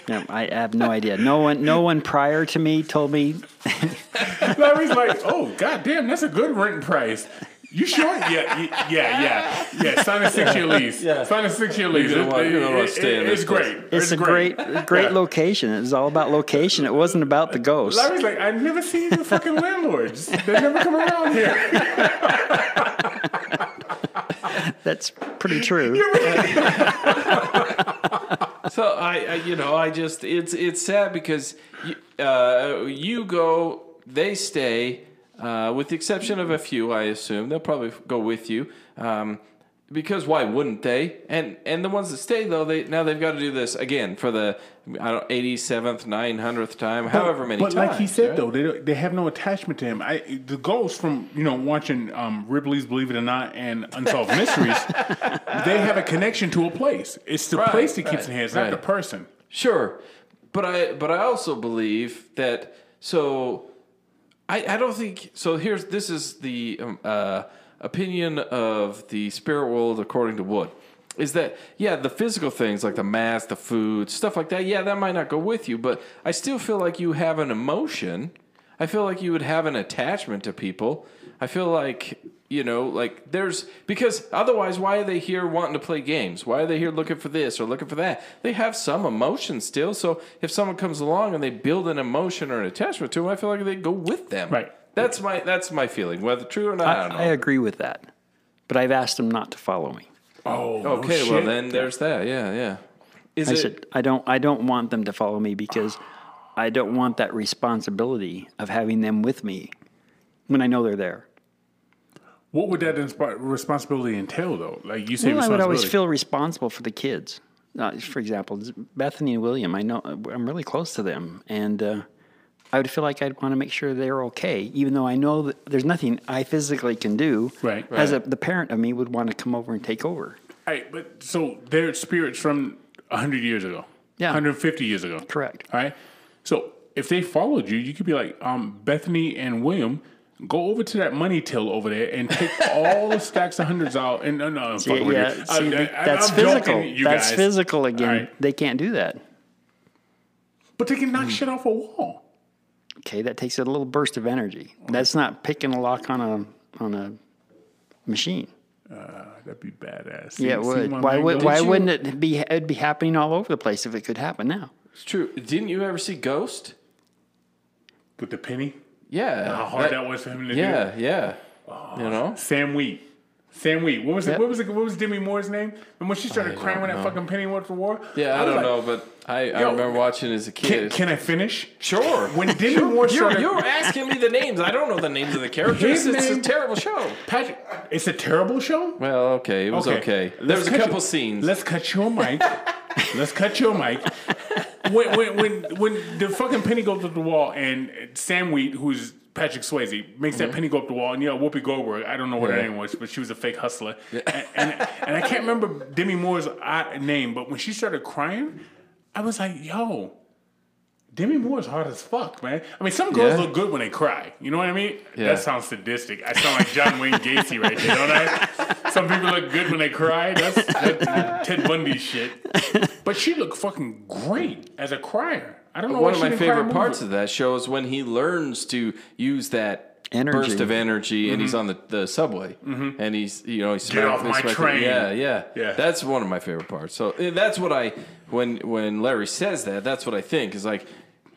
No, I have no idea. No one, no one prior to me told me. Larry's like, oh goddamn, that's a good rent price. You sure? Yeah, yeah, yeah, yeah. Sign a six-year lease. Yeah. Sign a six-year lease. It, want, it, it, it, it's great. It's, it's a great, great, great yeah. location. It was all about location. It wasn't about the ghost. Larry's like, I never see the fucking landlords. They never come around here. That's pretty true. So I, I, you know, I just it's it's sad because you, uh, you go, they stay, uh, with the exception of a few. I assume they'll probably go with you, um, because why wouldn't they? And and the ones that stay though, they now they've got to do this again for the I don't eighty-seventh, nine hundredth time, but, however many. But times. But like he said, right? though, they they have no attachment to him. I the ghosts from you know watching um, Ripley's Believe It or Not and Unsolved Mysteries, they have a connection to a place. It's the right, place that right, keeps in here. It's right. not the person. Sure, but I but I also believe that. So I I don't think so. Here's this is the um, uh, opinion of the spirit world according to Wood. Is that, yeah, the physical things like the mask, the food, stuff like that, yeah, that might not go with you, but I still feel like you have an emotion. I feel like you would have an attachment to people. I feel like, you know, like there's, because otherwise, why are they here wanting to play games? Why are they here looking for this or looking for that? They have some emotion still, so if someone comes along and they build an emotion or an attachment to them, I feel like they go with them. Right. That's my that's my feeling, whether true or not, I, I don't know. I agree with that, but I've asked them not to follow me. Oh, okay. No well, then there's that. Yeah, yeah. Is I it... said I don't. I don't want them to follow me because I don't want that responsibility of having them with me when I know they're there. What would that insp- responsibility entail, though? Like you say, well, responsibility. I would always feel responsible for the kids. Uh, for example, Bethany and William. I know I'm really close to them, and uh, I would feel like I'd want to make sure they're okay, even though I know that there's nothing I physically can do. Right, right. As a, the parent of me would want to come over and take over. All right, but so they're spirits from one hundred years ago. Yeah. one hundred fifty years ago. Correct. All right. So if they followed you, you could be like, um, Bethany and William, go over to that money till over there and take all the stacks of hundreds out. And no, no, I'm See, fucking yeah, with you. See, I, I, that's I'm physical. Joking, you that's guys. Physical again. Right. They can't do that. But they can knock mm. shit off a wall. Okay, that takes a little burst of energy. Okay. That's not picking a lock on a on a machine. Uh, that'd be badass. Yeah, it would. Why would, why you, wouldn't it be? It'd be happening all over the place if it could happen now. It's true. Didn't you ever see Ghost? With the penny? Yeah. How hard that, that was for him to yeah, do. Yeah, yeah. Uh, you know, Sam Wheat. Sam Wheat. What was it? Yep. What was it? What was Demi Moore's name? And when she started I crying when that fucking penny went for war? Yeah, I, I don't like, know, but I, I yo, remember watching as a kid. Can, can I finish? Sure. When Demi sure. Moore started, you're, you're asking me the names. I don't know the names of the characters. It's name, a terrible show, Patrick. It's a terrible show. Well, okay, it was okay. okay. There was a couple you, scenes. Let's cut your mic. Let's cut your mic. When, when when when the fucking penny goes up the wall and Sam Wheat, who's Patrick Swayze, makes that mm-hmm. penny go up the wall, and you know, Whoopi Goldberg, I don't know what yeah. her name was, but she was a fake hustler. Yeah. And, and, and I can't remember Demi Moore's name, but when she started crying, I was like, yo, Demi Moore's hard as fuck, man. I mean, some girls yeah. look good when they cry. You know what I mean? Yeah. That sounds sadistic. I sound like John Wayne Gacy right there, don't I? Some people look good when they cry. That's, that's, that's Ted Bundy shit. But she looked fucking great as a crier. I don't know. One of my favorite parts of that show is when he learns to use that energy. burst of energy, mm-hmm. and he's on the, the subway, mm-hmm. and he's you know he's get off my train. Yeah, yeah, yeah. That's one of my favorite parts. So that's what I when when Larry says that, that's what I think is like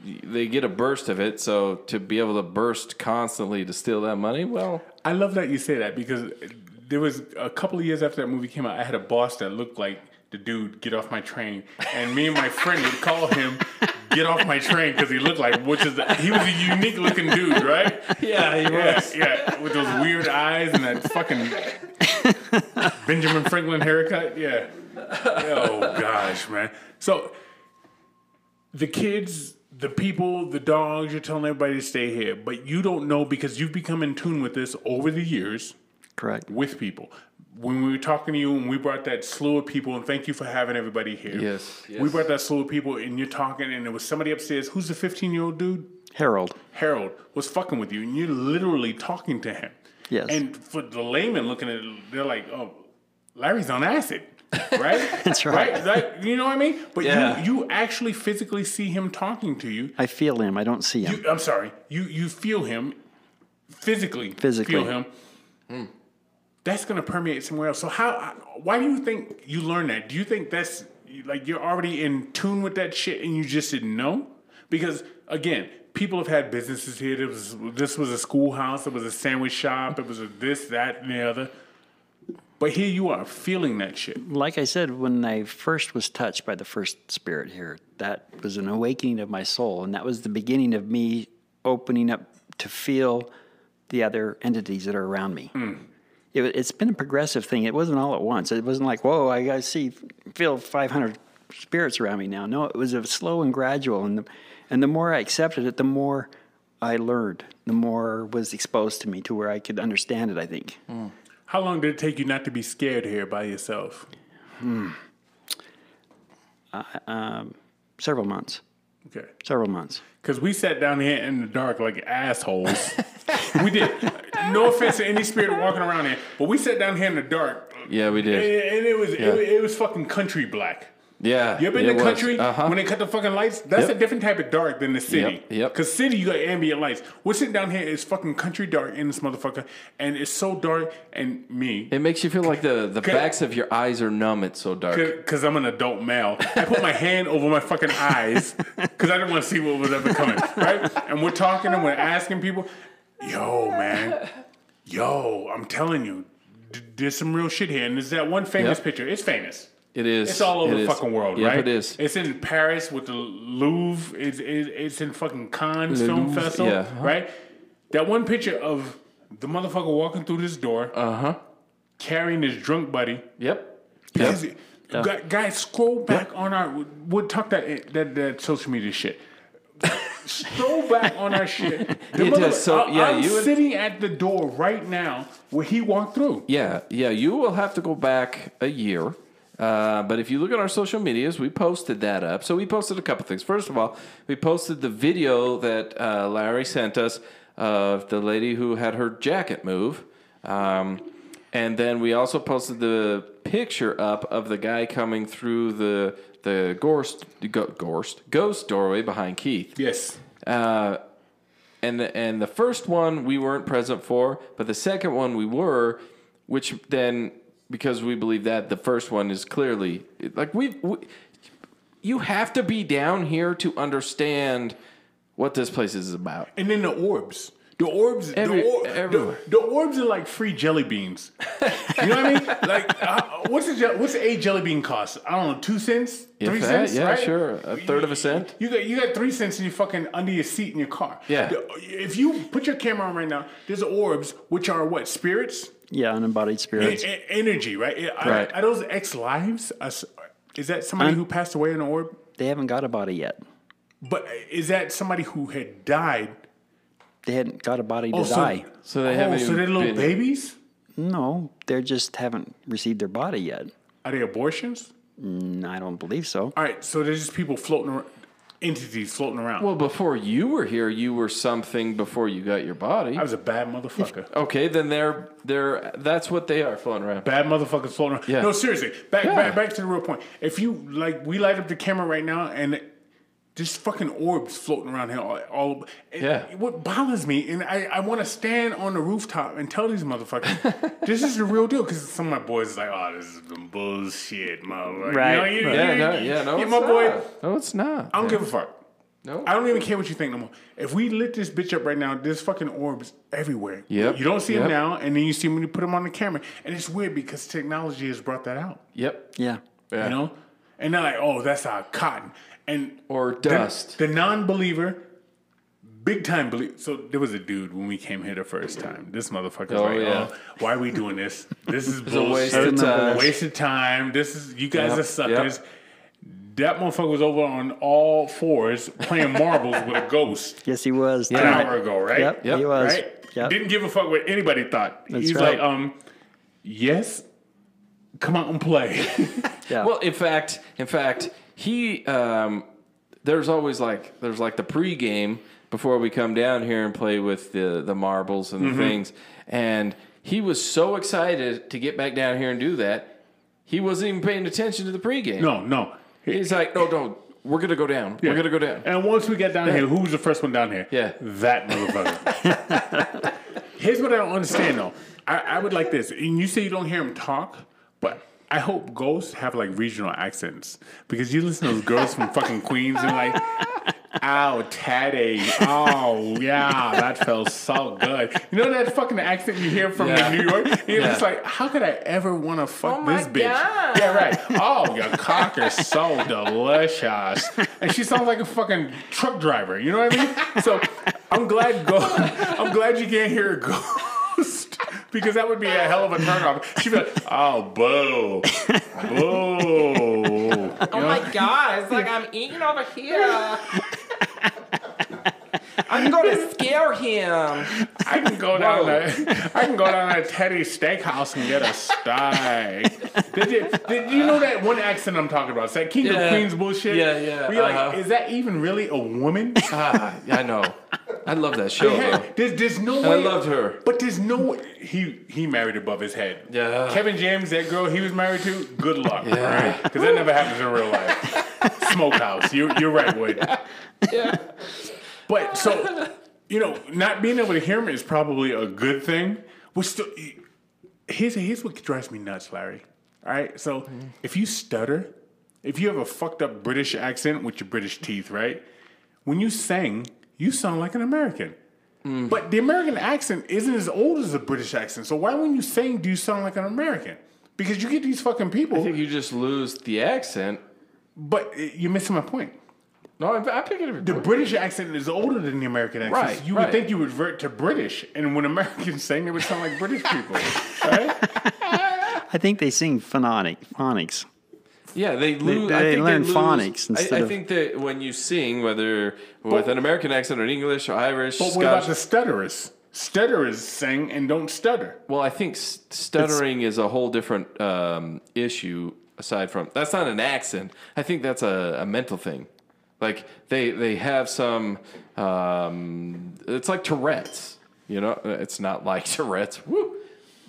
they get a burst of it. So to be able to burst constantly to steal that money, well, I love that you say that because there was a couple of years after that movie came out, I had a boss that looked like the dude get off my train, and me and my friend would call him. Get off my train because he looked like, which is, he was a unique looking dude, right? Yeah, he was. Yeah, yeah, with those weird eyes and that fucking Benjamin Franklin haircut. Yeah. Oh, gosh, man. So the kids, the people, the dogs, you're telling everybody to stay here, but you don't know because you've become in tune with this over the years. Correct. With people. When we were talking to you and we brought that slew of people, and thank you for having everybody here. Yes. yes. We brought that slew of people and you're talking and there was somebody upstairs. Who's the fifteen-year-old dude? Harold. Harold was fucking with you and you're literally talking to him. Yes. And for the layman looking at it, they're like, oh, Larry's on acid, right? That's right. Right? Like, you know what I mean? But yeah. you, you actually physically see him talking to you. I feel him. I don't see him. You, I'm sorry. You, you feel him physically. Physically. Feel him. Mm. That's going to permeate somewhere else. So how? Why do you think you learned that? Do you think that's, like, you're already in tune with that shit and you just didn't know? Because, again, people have had businesses here. There was, this was a schoolhouse. It was a sandwich shop. It was a this, that, and the other. But here you are feeling that shit. Like I said, when I first was touched by the first spirit here, that was an awakening of my soul. And that was the beginning of me opening up to feel the other entities that are around me. Mm. It, it's been a progressive thing. It wasn't all at once. It wasn't like, whoa, I, I see, feel five hundred spirits around me now. No, it was a slow and gradual. And the, and the more I accepted it, the more I learned, the more was exposed to me to where I could understand it, I think. Mm. How long did it take you not to be scared here by yourself? Hmm. Uh, um, several months. Okay. Several months. Because we sat down here in the dark like assholes. We did. No offense to any spirit walking around here, but we sat down here in the dark. Yeah, we did. And, and it was yeah. it, it was fucking country black. Yeah. You ever been in the country uh-huh. when they cut the fucking lights? That's yep. a different type of dark than the city. Yep. Because yep. city, you got ambient lights. We're sitting down here, it's fucking country dark in this motherfucker, and it's so dark, and me. It makes you feel like the, the backs of your eyes are numb. It's so dark. Because I'm an adult male. I put my hand over my fucking eyes because I didn't want to see what was ever coming, right? And we're talking and we're asking people, yo, man, yo, I'm telling you, d- there's some real shit here. And there's that one famous yep. picture. It's famous. It is. It's all over it the is. fucking world, yep, right? It is. It's in Paris with the Louvre. It's, it's in fucking Cannes Le Film Louvre. Festival, yeah. uh-huh. right? That one picture of the motherfucker walking through this door, uh-huh. carrying his drunk buddy. Yep. yep. It, yeah. Guys, scroll back yep. on our... We'll talk that, that, that social media shit. Throw back on our shit. The mother, does, so, yeah, I'm you sitting would, at the door right now where he walked through. Yeah, yeah. You will have to go back a year. Uh, but if you look at our social medias, we posted that up. So we posted a couple things. First of all, we posted the video that uh, Larry sent us of the lady who had her jacket move. Um, and then we also posted the picture up of the guy coming through the the Ghost Ghost Ghost doorway behind Keith. Yes. Uh, and the, and the first one we weren't present for, but the second one we were, which then because we believe that the first one is clearly like we've, we you have to be down here to understand what this place is about. And then the orbs. The orbs, Every, the, or, the, the orbs are like free jelly beans. You know what I mean? Like, uh, what's a what's a jelly bean cost? I don't know, two cents, if three that, cents, yeah, right? Sure, a third you, of a cent. You got you got three cents in your fucking under your seat in your car. Yeah. The, if you put your camera on right now, there's orbs, which are what spirits? Yeah, unembodied spirits, e- e- energy, right? Right. Are, are those ex lives? Is that somebody I'm, who passed away in an orb? They haven't got a body yet. But is that somebody who had died? They hadn't got a body to oh, so, die. So they oh, haven't. So they're little been, babies? No, they just haven't received their body yet. Are they abortions? Mm, I don't believe so. All right, so they're just people floating around, entities floating around. Well, before you were here, you were something before you got your body. I was a bad motherfucker. Okay, then they're they're that's what they are, floating around. Bad motherfuckers floating around. Yeah. No, seriously, back yeah. back back to the real point. If you like, we light up the camera right now and. Just fucking orbs floating around here. All, all yeah. What bothers me, and I, I want to stand on the rooftop and tell these motherfuckers, this is the real deal. Because some of my boys is like, oh, this is some bullshit, motherfucker. Right. You know, you, yeah, you, no, yeah, no, yeah, my boy. No, it's not. I don't yeah. give a fuck. No, I don't even care what you think no more. If we lit this bitch up right now, there's fucking orbs everywhere. Yep. You don't see yep. them now, and then you see them when you put them on the camera. And it's weird because technology has brought that out. Yep. Yeah. yeah. You know? And they're like, oh, that's our cotton. And or dust. The, the non-believer, big time believer. So there was a dude when we came here the first time. This motherfucker's oh, like, yeah. oh, why are we doing this? This is bullshit. Waste of time. Waste of time. This is you guys yep. are suckers. Yep. That motherfucker was over on all fours playing marbles with a ghost. Yes, he was. An yeah. hour ago, right? Yep, yep. he was. Right? Yep. Didn't give a fuck what anybody thought. That's He's right. like, um, yes, come out and play. yeah. Well, in fact, in fact. He, um, there's always like, there's like the pregame before we come down here and play with the, the marbles and the mm-hmm. things. And he was so excited to get back down here and do that. He wasn't even paying attention to the pregame. No, no. He's like, no, no, we're going to go down. Yeah. We're going to go down. And once we get down yeah. here, who was the first one down here? Yeah. That motherfucker. Here's what I don't understand though. I, I would like this. And you say you don't hear him talk, but... I hope ghosts have like regional accents because you listen to those girls from fucking Queens and like, ow, Taddy, oh yeah, that felt so good. You know that fucking accent you hear from yeah. New York? It's yeah. like, how could I ever want to fuck oh this bitch? God. Yeah, right. Oh, your cock is so delicious, and she sounds like a fucking truck driver. You know what I mean? So I'm glad go. I'm glad you can't hear a ghost. Because that would be a hell of a turnoff. She'd be like, oh, boo. Boo. You know? Oh, my God. It's like I'm eating over here. I'm going to scare him. I can go down to, I can go down to Teddy's Steakhouse and get a steak. Did you, did you know that one accent I'm talking about? It's that King yeah. of Queens bullshit? Yeah, yeah. We're uh-huh. like, is that even really a woman? Uh, I know. I love that show, had, though. There's, there's no and way. I loved her. But there's no way. He, he married above his head. Yeah. Kevin James, that girl he was married to, good luck. Yeah. Right? Because that never happens in real life. Smokehouse. You're, you're right, Wood. Yeah. yeah. But so, you know, not being able to hear him is probably a good thing. We're still, here's, here's what drives me nuts, Larry. All right? So mm-hmm. if you stutter, if you have a fucked up British accent with your British teeth, right? When you sang... You sound like an American. Mm. But the American accent isn't as old as the British accent. So why when you sing do you sound like an American? Because you get these fucking people. I think you just lose the accent. But you're missing my point. No, I, I pick it up. The British accent is older than the American accent. Right, so you right. would think you would revert to British. And when Americans sing, it would sound like British people. Right? I think they sing phonic, phonics. Yeah, they lose. They, they, I think they learn they lose, phonics instead I, I think of, that when you sing, whether but, with an American accent or English or Irish, but Scotch, what about the stutterers? Stutterers sing and don't stutter. Well, I think stuttering it's, is a whole different um, issue. Aside from that's not an accent. I think that's a, a mental thing. Like they they have some. Um, it's like Tourette's. You know, it's not like Tourette's. Woo.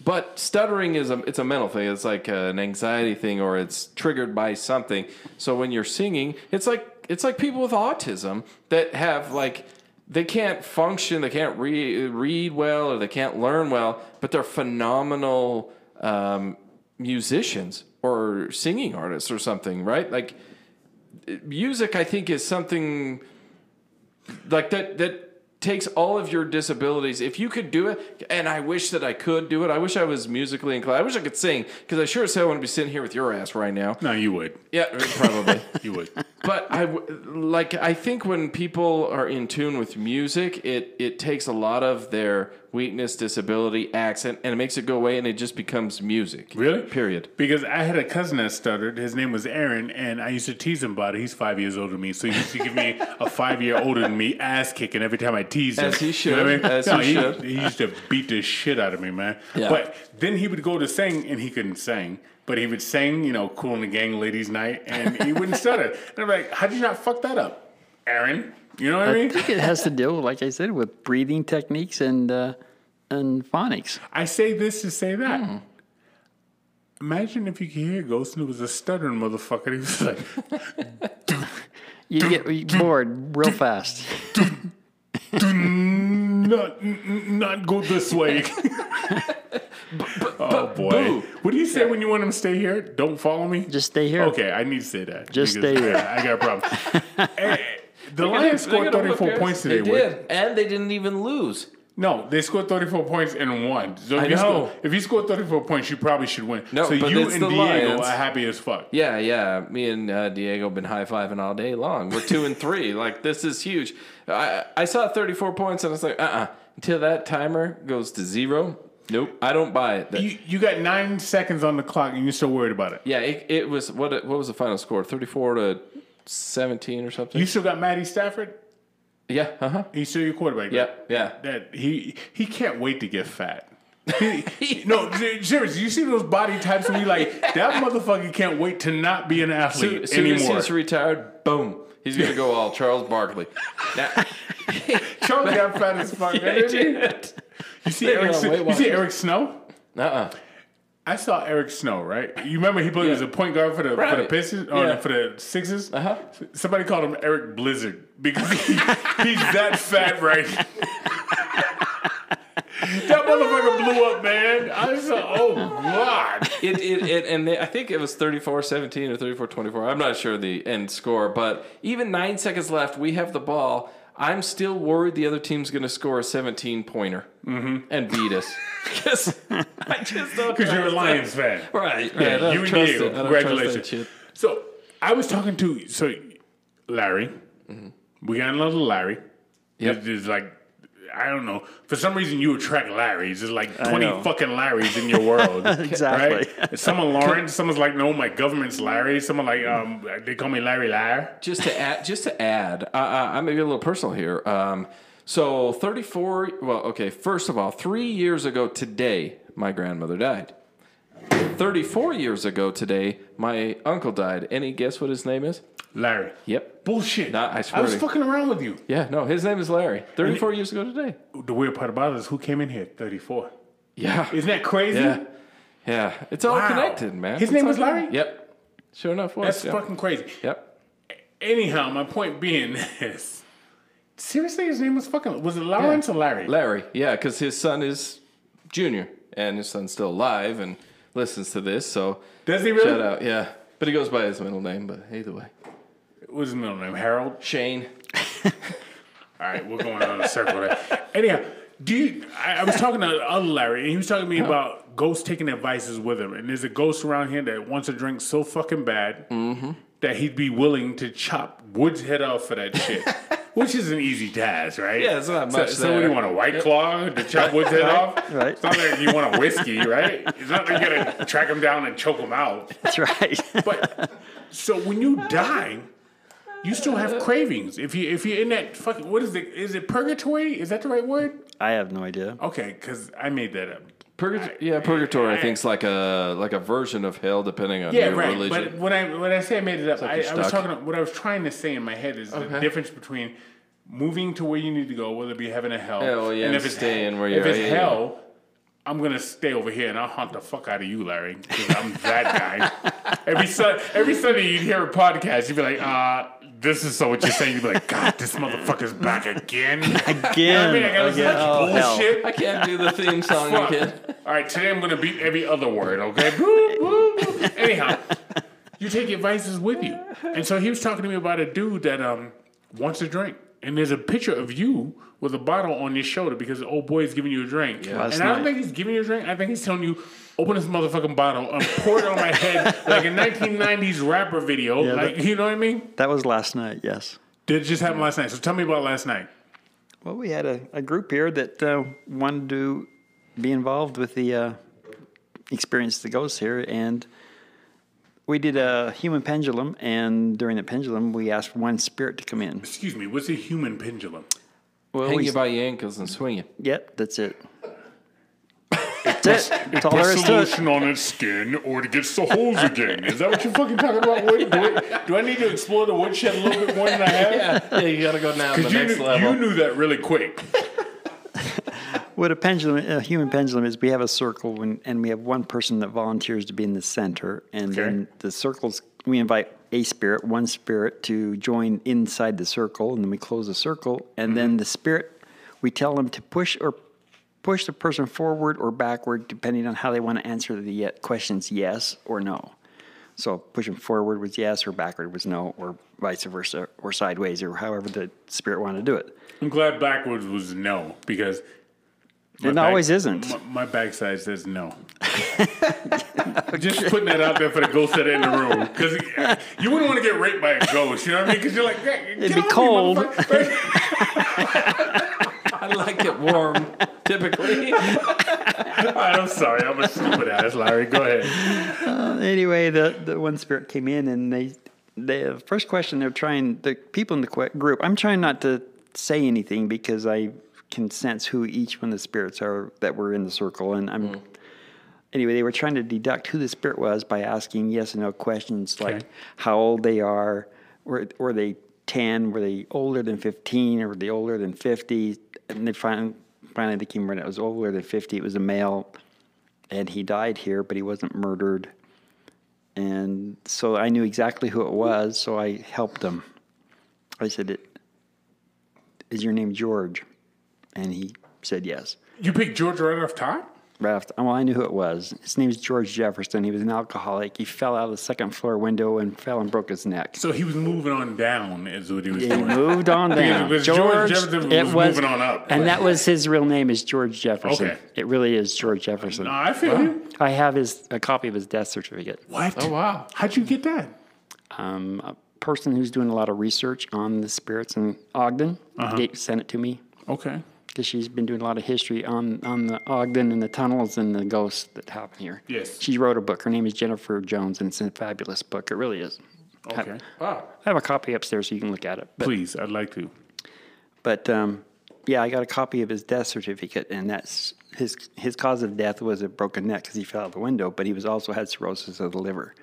But stuttering is a it's a mental thing. It's like an anxiety thing, or it's triggered by something. So when you're singing, it's like it's like people with autism that have like they can't function, they can't re- read well, or they can't learn well, but they're phenomenal um, musicians or singing artists or something, right? Like music, I think, is something like that that. takes all of your disabilities. If you could do it, and I wish that I could do it. I wish I was musically inclined. I wish I could sing, because I sure as hell wouldn't be sitting here with your ass right now. No, you would. Yeah, probably. You would. But I, like, I think when people are in tune with music, it, it takes a lot of their weakness, disability, accent, and it makes it go away, and it just becomes music. Really? Period. Because I had a cousin that stuttered. His name was Aaron, and I used to tease him about it. He's five years older than me, so he used to give me a five-year older than me ass kicking every time I teased him. As he should. You know what I mean? As no, he, he should. He used to beat the shit out of me, man. Yeah. But then he would go to sing, and he couldn't sing. But he would sing, you know, Cool in the Gang Ladies Night, and he wouldn't stutter. And I'm like, how did you not fuck that up, Aaron? You know what I, I mean? I think it has to deal, like I said, with breathing techniques and uh, and phonics. I say this to say that. Mm. Imagine if you could hear Ghost and it was a stuttering motherfucker. He was like... you get bored real fast. Do not, not go this way. B- b- oh boy! Boo. What do you say yeah. when you want him to stay here? Don't follow me. Just stay here. Okay, I need to say that. Just stay here. I got a problem. And the Lions scored thirty-four points today. They did, Wood. And they didn't even lose. No, they scored thirty-four points and won. So if I you know. Score, if you scored thirty-four points, you probably should win. No, so but you and Diego Lions. Are happy as fuck. Yeah, yeah. Me and uh, Diego been high fiving all day long. We're two and three. Like, this is huge. I I saw thirty-four points and I was like, uh uh-uh. uh. Until that timer goes to zero. Nope, I don't buy it. That, you, you got nine seconds on the clock, and you're still worried about it. Yeah, it, it was what? What was the final score? Thirty-four to seventeen or something. You still got Matty Stafford. Yeah, uh huh. He's still your quarterback. Yeah, right? Yeah. That he he can't wait to get fat. No, seriously, you see those body types, and you like that motherfucker can't wait to not be an athlete so, anymore. As soon as he's retired, boom. He's going to go all Charles Barkley. Now, Charles got fat as fuck. Yeah, you see, Eric, you see Eric Snow? Uh-uh. I saw Eric Snow, right? You remember he played yeah. as a point guard for the right. for the Pistons or yeah. for the Sixers? Uh-huh. Somebody called him Eric Blizzard because he, he's that fat, right? That motherfucker blew up, man. I saw, oh, God. It, it, it, and they, I think it was thirty-four seventeen or thirty-four twenty-four. I'm not sure the end score, but even nine seconds left, we have the ball. I'm still worried the other team's going to score a seventeen-pointer mm-hmm. and beat us. Because I just don't Because you're a Lions fan. Right. right. Yeah, you and Diego. Congratulations. So I was talking to so Larry. Mm-hmm. We got another Larry. Yep. It's, it's like... I don't know. For some reason, you attract Larrys. There's like twenty fucking Larrys in your world. Exactly. Right? Someone Lawrence. Someone's like, no, my government's Larry. Someone like, um, they call me Larry Liar. Just to add, just to add, uh, uh, I may be a little personal here. Um, so thirty-four. Well, okay. First of all, three years ago today, my grandmother died. Thirty-four years ago today, my uncle died. Any guess what his name is? Larry. Yep. Bullshit. Nah, I swear I was to fucking around with you. Yeah, no, his name is Larry. thirty-four it, years ago today. The weird part about it is who came in here? thirty-four. Yeah. Isn't that crazy? Yeah. yeah. It's all wow. connected, man. His it's name was Larry? Connected. Yep. Sure enough was. That's yeah. fucking crazy. Yep. Anyhow, my point being is, seriously, his name was fucking, was it Lawrence yeah. or Larry? Larry, yeah, because his son is Junior, and his son's still alive and listens to this, so. Does he really? Shout out, yeah. But he goes by his middle name, but either way. What's his middle name? Harold? Shane. All right, we're going on a circle there. Anyhow, do you, I, I was talking to other Larry, and he was talking to me oh. about ghosts taking advices with him. And there's a ghost around here that wants a drink so fucking bad mm-hmm. that he'd be willing to chop Wood's head off for that shit. Which is an easy task, right? Yeah, it's not much. So, so what do you want, a White Claw to chop Wood's head right, off? Right. It's not like you want a whiskey, right? It's not like you're going to track him down and choke him out. That's right. But so when you die, you still have cravings. If you if you're in that fucking, what is it? Is it purgatory? Is that the right word? I have no idea. Okay, because I made that up. Purgat- I, yeah, purgatory. I, I think's like a like a version of hell, depending on yeah, your right. religion. But when I when I say I made it up, like I, I was talking. About, what I was trying to say in my head is okay. the difference between moving to where you need to go, whether it be heaven or hell. Hell yeah, and if it's staying where you're. If it's yeah, hell, I'm going to stay over here and I'll hunt the fuck out of you, Larry, because I'm that guy. Every, su- every Sunday you'd hear a podcast, you'd be like, uh, this is so what you're saying. You'd be like, God, this motherfucker's back again. Again. You know what I mean? Like, I was again. Like, oh, bullshit. Hell. I can't do the theme song fuck. Again. All right, today I'm going to beat every other word, okay? Anyhow, you take your vices with you. And so he was talking to me about a dude that um wants a drink. And there's a picture of you with a bottle on your shoulder because the old boy is giving you a drink. Yeah, and I don't night. think he's giving you a drink. I think he's telling you, open this motherfucking bottle and pour it on my head like a nineteen nineties rapper video. Yeah, like, that, you know what I mean? That was last night, yes. Did it just happen yeah. last night? So tell me about last night. Well, we had a, a group here that uh, wanted to be involved with the uh, experience that goes here. And we did a human pendulum, and during the pendulum, we asked one spirit to come in. Excuse me, what's a human pendulum? Well, hang you by your ankles and swing it. Yep, that's it. That's it. That's all there is to it. Put solution on its skin, or it gets the holes again. Is that what you're fucking talking about, Wood? Do I, do I need to explore the woodshed a little bit more than I have? Yeah, yeah, you got to go down to the next knew, level. You knew that really quick. What a pendulum, a human pendulum is, we have a circle and, and we have one person that volunteers to be in the center. And okay. then the circles, we invite a spirit, one spirit to join inside the circle. And then we close the circle. And mm-hmm. then the spirit, we tell them to push or push the person forward or backward, depending on how they want to answer the questions, yes or no. So pushing forward was yes or backward was no or vice versa or sideways or however the spirit wanted to do it. I'm glad backwards was no because... My it back, always isn't. My, my backside says no. Okay. Just putting that out there for the ghosts that are in the room. Because you wouldn't want to get raped by a ghost, you know what I mean? Because you're like, hey, it'd be cold. Me, I like it warm, typically. All right, I'm sorry. I'm a stupid ass, Larry. Go ahead. Uh, anyway, the, the one spirit came in, and they, they the first question they're trying, the people in the group, I'm trying not to say anything because I can sense who each one of the spirits are that were in the circle. And I'm mm. anyway, they were trying to deduct who the spirit was by asking yes and no questions okay. like how old they are, were, were they ten, were they older than fifteen, or were they older than fifty? And they finally, finally they came right out. It was older than fifty. It was a male, and he died here, but he wasn't murdered. And so I knew exactly who it was, so I helped them. I said, "Is your name George?" And he said yes. You picked George right off top? Right off top. Well, I knew who it was. His name is George Jefferson. He was an alcoholic. He fell out of the second floor window and fell and broke his neck. So he was moving on down is what he was yeah, doing. He moved on down. George, George Jefferson was, was moving on up. And that was his real name is George Jefferson. Okay. It really is George Jefferson. No, I feel you. I have his a copy of his death certificate. What? Oh, wow. How'd you get that? Um, a person who's doing a lot of research on the spirits in Ogden uh-huh. sent it to me. Okay. Because she's been doing a lot of history on, on the Ogden and the tunnels and the ghosts that happen here. Yes. She wrote a book. Her name is Jennifer Jones, and it's a fabulous book. It really is. Okay. I, wow. I have a copy upstairs so you can look at it. But, please, I'd like to. But, um, yeah, I got a copy of his death certificate, and that's his his cause of death was a broken neck because he fell out the window, but he was also had cirrhosis of the liver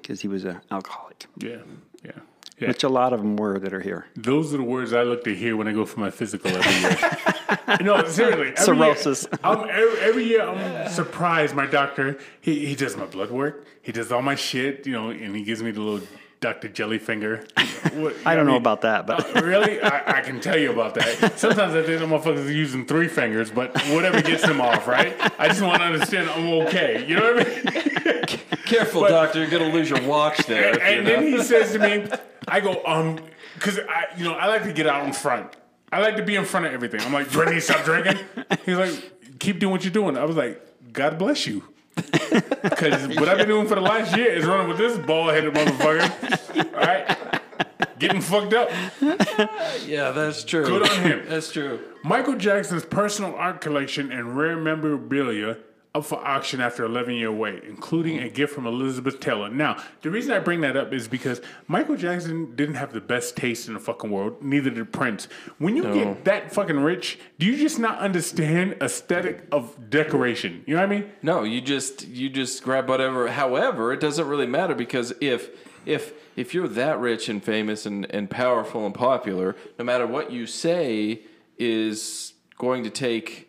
because he was an alcoholic. Yeah, yeah. Yeah. Which a lot of them were that are here. Those are the words I look to hear when I go for my physical every year. No, seriously. Cirrhosis. Year, I'm, every, every year I'm yeah. surprised. My doctor, he, he does my blood work. He does all my shit, you know, and he gives me the little Doctor Jellyfinger. What, I don't know, know about that, but uh, really, I, I can tell you about that. Sometimes I think the motherfuckers are using three fingers, but whatever gets them off, right? I just want to understand I'm okay. You know what I mean? Careful, but, doctor, you're gonna lose your watch there. And, and then he says to me, I go, um, because I, you know, I like to get out in front. I like to be in front of everything. I'm like, Brittany, stop drinking. He's like, keep doing what you're doing. I was like, God bless you, because what I've been doing for the last year is running with this bald-headed motherfucker. All right, getting fucked up. Yeah, that's true. Good on him. That's true. Michael Jackson's personal art collection and rare memorabilia up for auction after eleven-year wait, including a gift from Elizabeth Taylor. Now, the reason I bring that up is because Michael Jackson didn't have the best taste in the fucking world, neither did Prince. When you no. get that fucking rich, do you just not understand aesthetic of decoration? You know what I mean? No, you just you just grab whatever. However, it doesn't really matter because if if if you're that rich and famous and, and powerful and popular, no matter what you say is going to take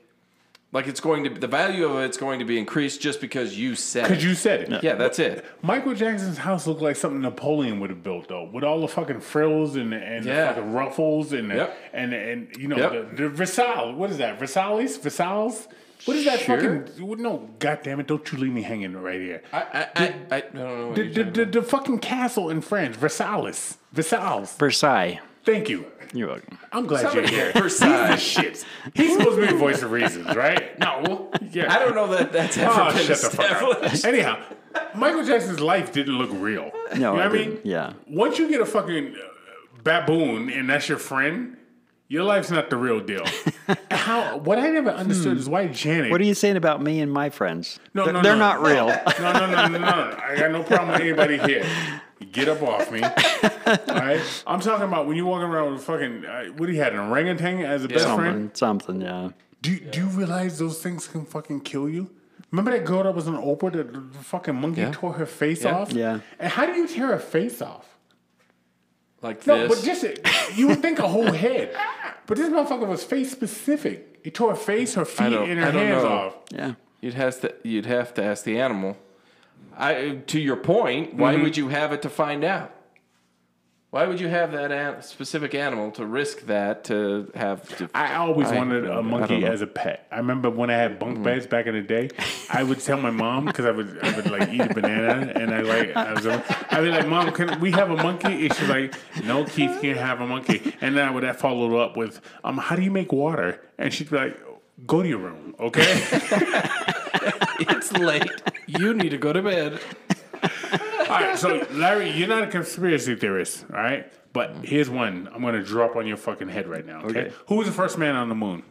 Like, it's going to be, the value of it's going to be increased just because you said it. Because you said it. Yeah, yeah, that's it. Michael Jackson's house looked like something Napoleon would have built, though, with all the fucking frills and and yeah. the fucking ruffles and yep. and, and and you know yep. the, the Versailles. What is that? Versailles? Versailles? What is that sure. fucking? No, goddamn it! Don't you leave me hanging right here. I I the, I, I don't know. What the, you're the, the, the fucking castle in France, Versailles. Versailles. Versailles. Thank you. You're welcome. I'm glad Somebody, you're here. Versailles. He's the shit. He's supposed to be the voice of reasons, right? No. Yeah. I don't know that that's ever oh, been shut established. The fuck up. Anyhow, Michael Jackson's life didn't look real. No, you know what I mean? Yeah. Once you get a fucking baboon and that's your friend, your life's not the real deal. How? What I never understood hmm. is why Janet... What are you saying about me and my friends? No, Th- no, They're no. not real. No, no, no, no, no, no. I got no problem with anybody here. Get up off me. All right? I'm talking about when you walk around with fucking... Uh, what do you have, an orangutan as a yeah. best something, friend? Something, yeah. Do, yeah. do you realize those things can fucking kill you? Remember that girl that was on Oprah that the fucking monkey yeah. tore her face yeah. off? Yeah. And how do you tear her face off? Like no, this. No, but just, you would think a whole head. But this motherfucker was face specific. He tore her face, her feet, and her hands know. off. Yeah. You'd have to, you'd have to ask the animal. I, to your point, why mm-hmm. would you have it to find out? Why would you have that an- specific animal to risk that to have? To, I always I, wanted a monkey as a pet. I remember when I had bunk beds back in the day, I would tell my mom because I would I would like eat a banana and I like I was I would be like, Mom, can we have a monkey? And she's like, no, Keith, you can't have a monkey. And then I would follow up with, um, how do you make water? And she'd be like, go to your room, okay? It's late. You need to go to bed. All right, so Larry, you're not a conspiracy theorist, all right? But here's one I'm going to drop on your fucking head right now, okay? okay? Who was the first man on the moon?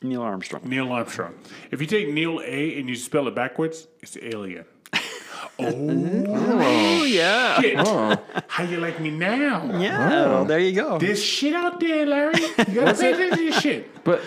Neil Armstrong. Neil Armstrong. If you take Neil A and you spell it backwards, it's alien. Oh, oh yeah. Shit. Oh. How you like me now? Yeah, oh. There you go. There's shit out there, Larry. You got to say this is your shit. But...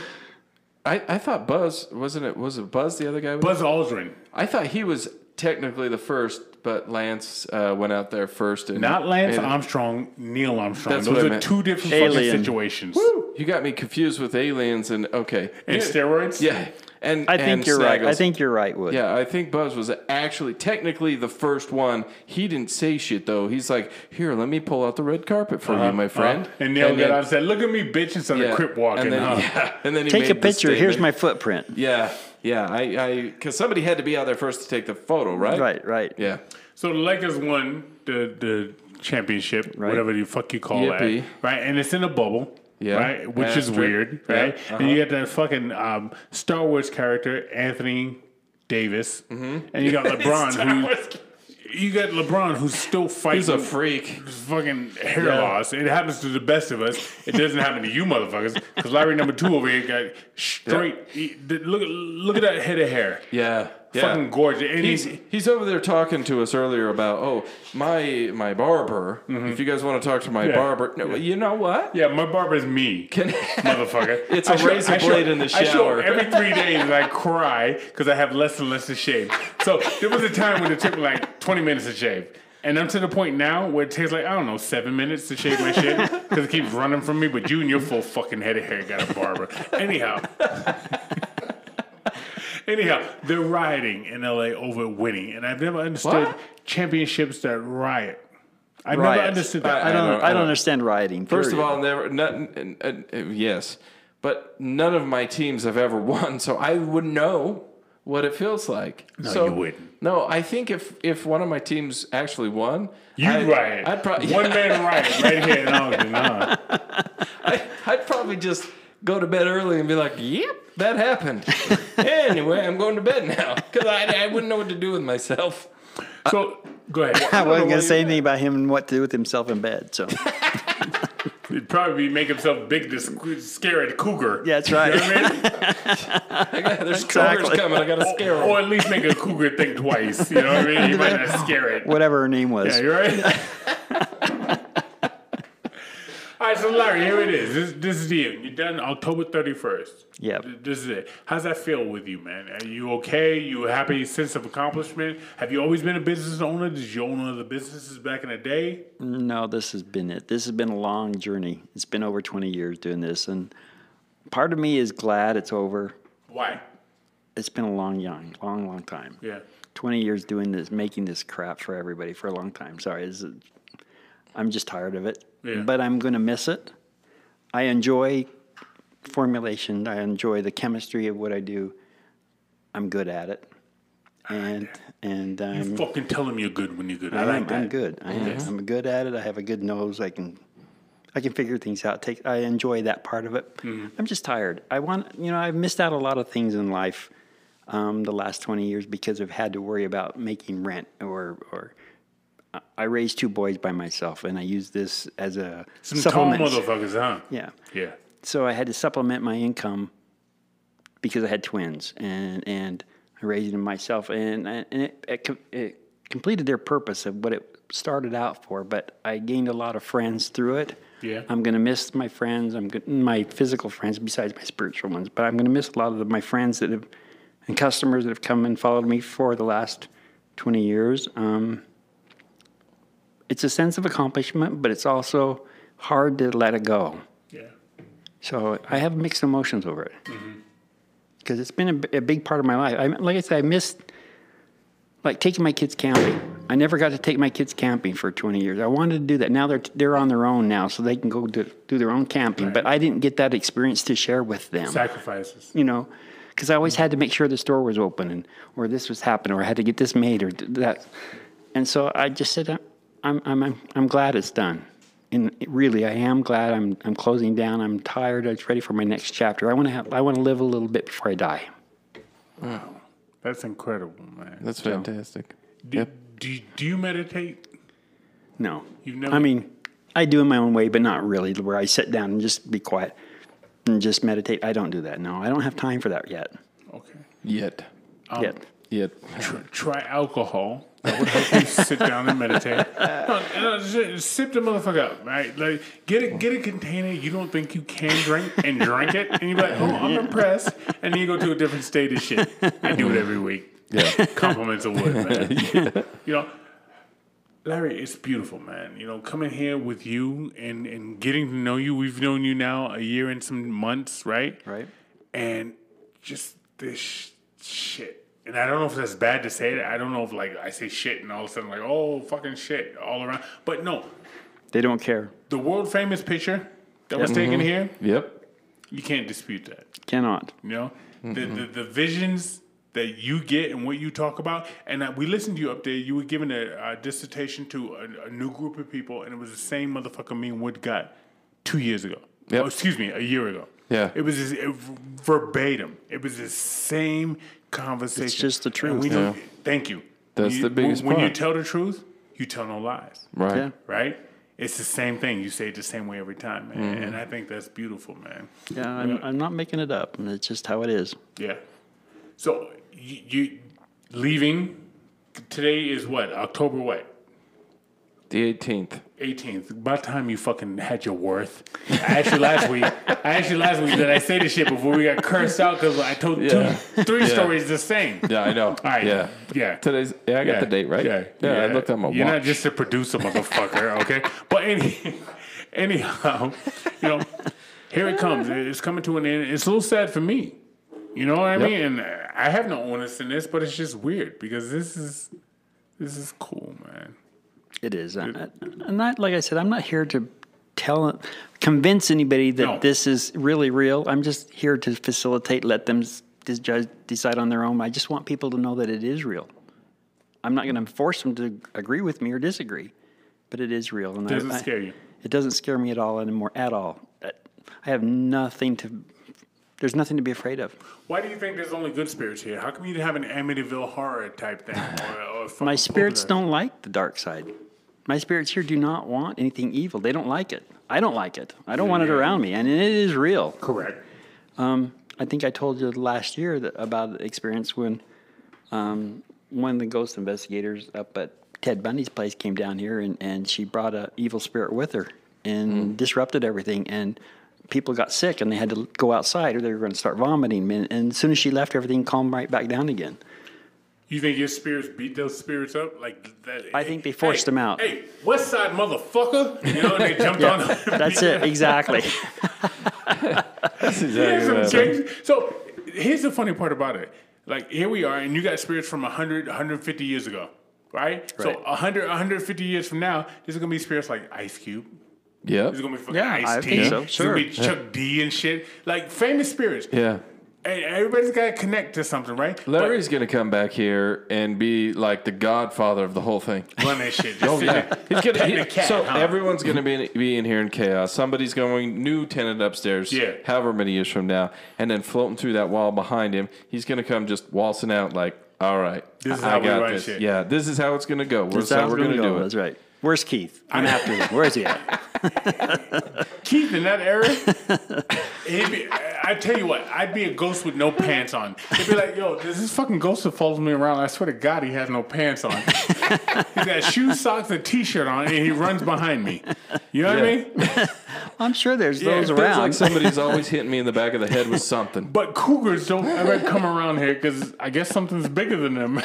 I, I thought Buzz, wasn't it? Was it Buzz the other guy? Buzz Aldrin. I thought he was technically the first, but Lance uh, went out there first. And, Not Lance and, Armstrong, Neil Armstrong. That's Those what I are meant. Two different Alien. fucking situations. Woo! You got me confused with aliens and, okay. And yeah. steroids? Yeah. And I think and you're snaggles. right. I think you're right, Wood. Yeah, I think Buzz was actually technically the first one. He didn't say shit though. He's like, "Here, let me pull out the red carpet for uh-huh, you, my friend." Uh-huh. And Neil and got then, out and said, "Look at me, bitch!" And started yeah, crip walking. And then, huh? yeah, and then he take made a picture. Here's my footprint. Yeah, yeah. I, because somebody had to be out there first to take the photo, right? Right, right. Yeah. So the Lakers won the the championship, right. whatever the fuck you call Yippee. that, right? And it's in a bubble. Yeah, right, which is weird, right? Yeah. Uh-huh. And you got that fucking um, Star Wars character Anthony Davis, mm-hmm. and you got LeBron, who Wars. you got LeBron who's still fighting. He's a freak. Fucking hair yeah. loss. It happens to the best of us. It doesn't happen to you motherfuckers because Larry number two over here got straight. Yeah. Look, look at that head of hair. Yeah. Yeah. Fucking gorgeous. And he's, he's he's over there talking to us earlier about oh my my barber. Mm-hmm. If you guys want to talk to my yeah. barber, no, yeah. you know what? Yeah, my barber is me, Can, motherfucker. It's a I razor show, blade show, in the shower. I show every three days I cry because I have less and less to shave. So there was a time when it took like twenty minutes to shave. And I'm to the point now where it takes like, I don't know, seven minutes to shave my shit because it keeps running from me. But you and your full fucking head of hair got a barber. Anyhow. Anyhow, they're rioting in L A over winning, and I've never understood what? championships that riot. I've Riot. never understood that. I, I, don't, I, don't, I don't. I don't understand rioting. Period. First of all, never. Not, uh, uh, yes, but none of my teams have ever won, so I wouldn't know what it feels like. No, so, you wouldn't. No, I think if, if one of my teams actually won, you I'd, riot. I'd pro- one man riot right here in Ogden. Huh? I, I'd probably just go to bed early and be like, "Yep, that happened." Anyway, I'm going to bed now because I, I wouldn't know what to do with myself. So, uh, go ahead. I, I wasn't going to say anything about him and what to do with himself in bed. So, he'd probably make himself big to scare a cougar. Yeah, that's right. You know what I mean? I got, there's exactly. cougars coming. I got to scare him. Or, or at least make a cougar think twice. You know what I mean? You might not scare it. Whatever her name was. Yeah, you're right. All right, so Larry, here it is. This, this is you. You're done October thirty-first. Yeah. This is it. How's that feel with you, man? Are you okay? You happy? Sense of accomplishment? Have you always been a business owner? Did you own one of the businesses back in the day? No, this has been it. This has been a long journey. It's been over twenty years doing this, and part of me is glad it's over. Why? it's been a long, long, long, long time. Yeah. twenty years doing this, making this crap for everybody for a long time. Sorry, this is, I'm just tired of it. Yeah. But I'm going to miss it. I enjoy formulation. I enjoy the chemistry of what I do. I'm good at it. And and um, you fucking tell them you're good when you're good. I, I like am. That. I'm good. I am. Yes. I'm good at it. I have a good nose. I can, I can figure things out. Take. I enjoy that part of it. Mm-hmm. I'm just tired. I want. You know, I've missed out a lot of things in life, um, the last twenty years because I've had to worry about making rent or or. I raised two boys by myself, and I use this as a some supplement. Some tall motherfuckers, huh? Yeah. Yeah. So I had to supplement my income because I had twins, and and. Raising them myself, and and it, it, it completed their purpose of what it started out for. But I gained a lot of friends through it. Yeah, I'm gonna miss my friends. I'm gonna, my physical friends, besides my spiritual ones. But I'm gonna miss a lot of the, my friends that have and customers that have come and followed me for the last twenty years. Um, it's a sense of accomplishment, but it's also hard to let it go. Yeah. So I have mixed emotions over it. Mm-hmm. Because it's been a, a big part of my life. I, like I said, I missed, like, taking my kids camping. I never got to take my kids camping for twenty years. I wanted to do that. Now they're they're on their own now, so they can go do, do their own camping. Right. But I didn't get that experience to share with them. Sacrifices. You know, because I always had to make sure the store was open, and or this was happening, or I had to get this made, or that. And so I just said, I'm I'm I'm, I'm glad it's done. And really, I am glad I'm I'm closing down. I'm tired. I'm ready for my next chapter. I want to have, I want to live a little bit before I die. Wow, that's incredible, man. That's so fantastic. Do, yep. do, do you meditate? No. You've never... I mean, I do in my own way, but not really, where I sit down and just be quiet and just meditate. I don't do that, no. I don't have time for that yet. Okay. Yet. Um, yet. Yet. Try, try alcohol. I would hope you sit down and meditate. No, no, just sip the motherfucker up, right? Like, get a, get a container you don't think you can drink and drink it, and you're like, oh, I'm impressed. And then you go to a different state of shit. I do it every week. Yeah. Compliments of Wood, man. Yeah. You know, Larry, it's beautiful, man. You know, coming here with you and, and getting to know you. We've known you now a year and some months, right? Right. And just this sh- shit. And I don't know if that's bad to say it. I don't know if, like, I say shit and all of a sudden, like, oh, fucking shit all around. But no. They don't care. The world-famous picture that yep. was taken mm-hmm. here. Yep. You can't dispute that. Cannot. You know? Mm-hmm. The, the the visions that you get and what you talk about. And I, we listened to you up there. You were giving a, a dissertation to a, a new group of people, and it was the same motherfucker me and Wood got two years ago. Yep. Oh, excuse me, a year ago. Yeah. It was just, it, verbatim. It was the same conversation. It's just the truth. Yeah. Thank you. That's you, the biggest when, part. When you tell the truth, you tell no lies. Right. Yeah. Right? It's the same thing. You say it the same way every time, man. Mm-hmm. And I think that's beautiful, man. Yeah, I'm, you know, I'm not making it up. It's just how it is. Yeah. So, you, you leaving today is what? October what? The eighteenth. eighteenth. By the time you fucking had your worth. I asked you last week. I asked you last week that I say this shit before we got cursed out because I told yeah. two, three yeah. stories the same. Yeah, I know. All right. Yeah. Yeah. Today's, yeah, I got yeah. the date, right? Yeah. Yeah, yeah. I looked at my watch. You're not just a producer, motherfucker, okay? But any, anyhow, you know, here it comes. It's coming to an end. It's a little sad for me. You know what I yep. mean? And I have no onus in this, but it's just weird because this is this is cool, man. It is. And like I said, I'm not here to tell, convince anybody that no. this is really real. I'm just here to facilitate, let them judge, decide on their own. I just want people to know that it is real. I'm not going to force them to agree with me or disagree, but it is real. And it doesn't I, scare you. It doesn't scare me at all anymore, at all. I have nothing to, there's nothing to be afraid of. Why do you think there's only good spirits here? How come you have an Amityville horror type thing? Or, or my spirits don't like the dark side. My spirits here do not want anything evil. They don't like it. I don't like it. I don't yeah. want it around me, and it is real. Correct. Um, I think I told you last year that, about the experience when um, one of the ghost investigators up at Ted Bundy's place came down here, and, and she brought an evil spirit with her and mm. disrupted everything, and people got sick, and they had to go outside, or they were going to start vomiting. And, and as soon as she left, everything calmed right back down again. You think your spirits beat those spirits up? Like that, I hey, think they forced hey, them out. Hey, West Side motherfucker! You know, and they jumped yeah, on them. That's it, exactly. That's exactly here's what so here's the funny part about it. Like, here we are, and you got spirits from one hundred, one hundred fifty years ago, right? right. So one hundred, one hundred fifty years from now, there's going to be spirits like Ice Cube. Yeah. There's going to be fucking yeah, Ice T. So. Sure. There's going to be yeah. Chuck D and shit. Like, famous spirits. Yeah. And everybody's got to connect to something, right? Larry's going to come back here and be like the godfather of the whole thing. Run that shit. Oh, yeah. He's gonna, he, cat, so huh? everyone's going to be in, be in here in chaos. Somebody's going new tenant upstairs, yeah. however many years from now. And then floating through that wall behind him, he's going to come just waltzing out like, all right, this is I how got we run this. Shit. Yeah, this is how it's going to go. This is how we're going to do go. It. That's right. Where's Keith? I'm after him. Where is he at? Keith in that era? Be, I tell you what, I'd be a ghost with no pants on. He'd be like, yo, there's this fucking ghost that follows me around. I swear to God, he has no pants on. He's got shoes, socks, and a T-shirt on, and he runs behind me. You know yeah. what I mean? I'm sure there's yeah, those it around. It's like somebody's always hitting me in the back of the head with something. But cougars don't ever come around here because I guess something's bigger than them.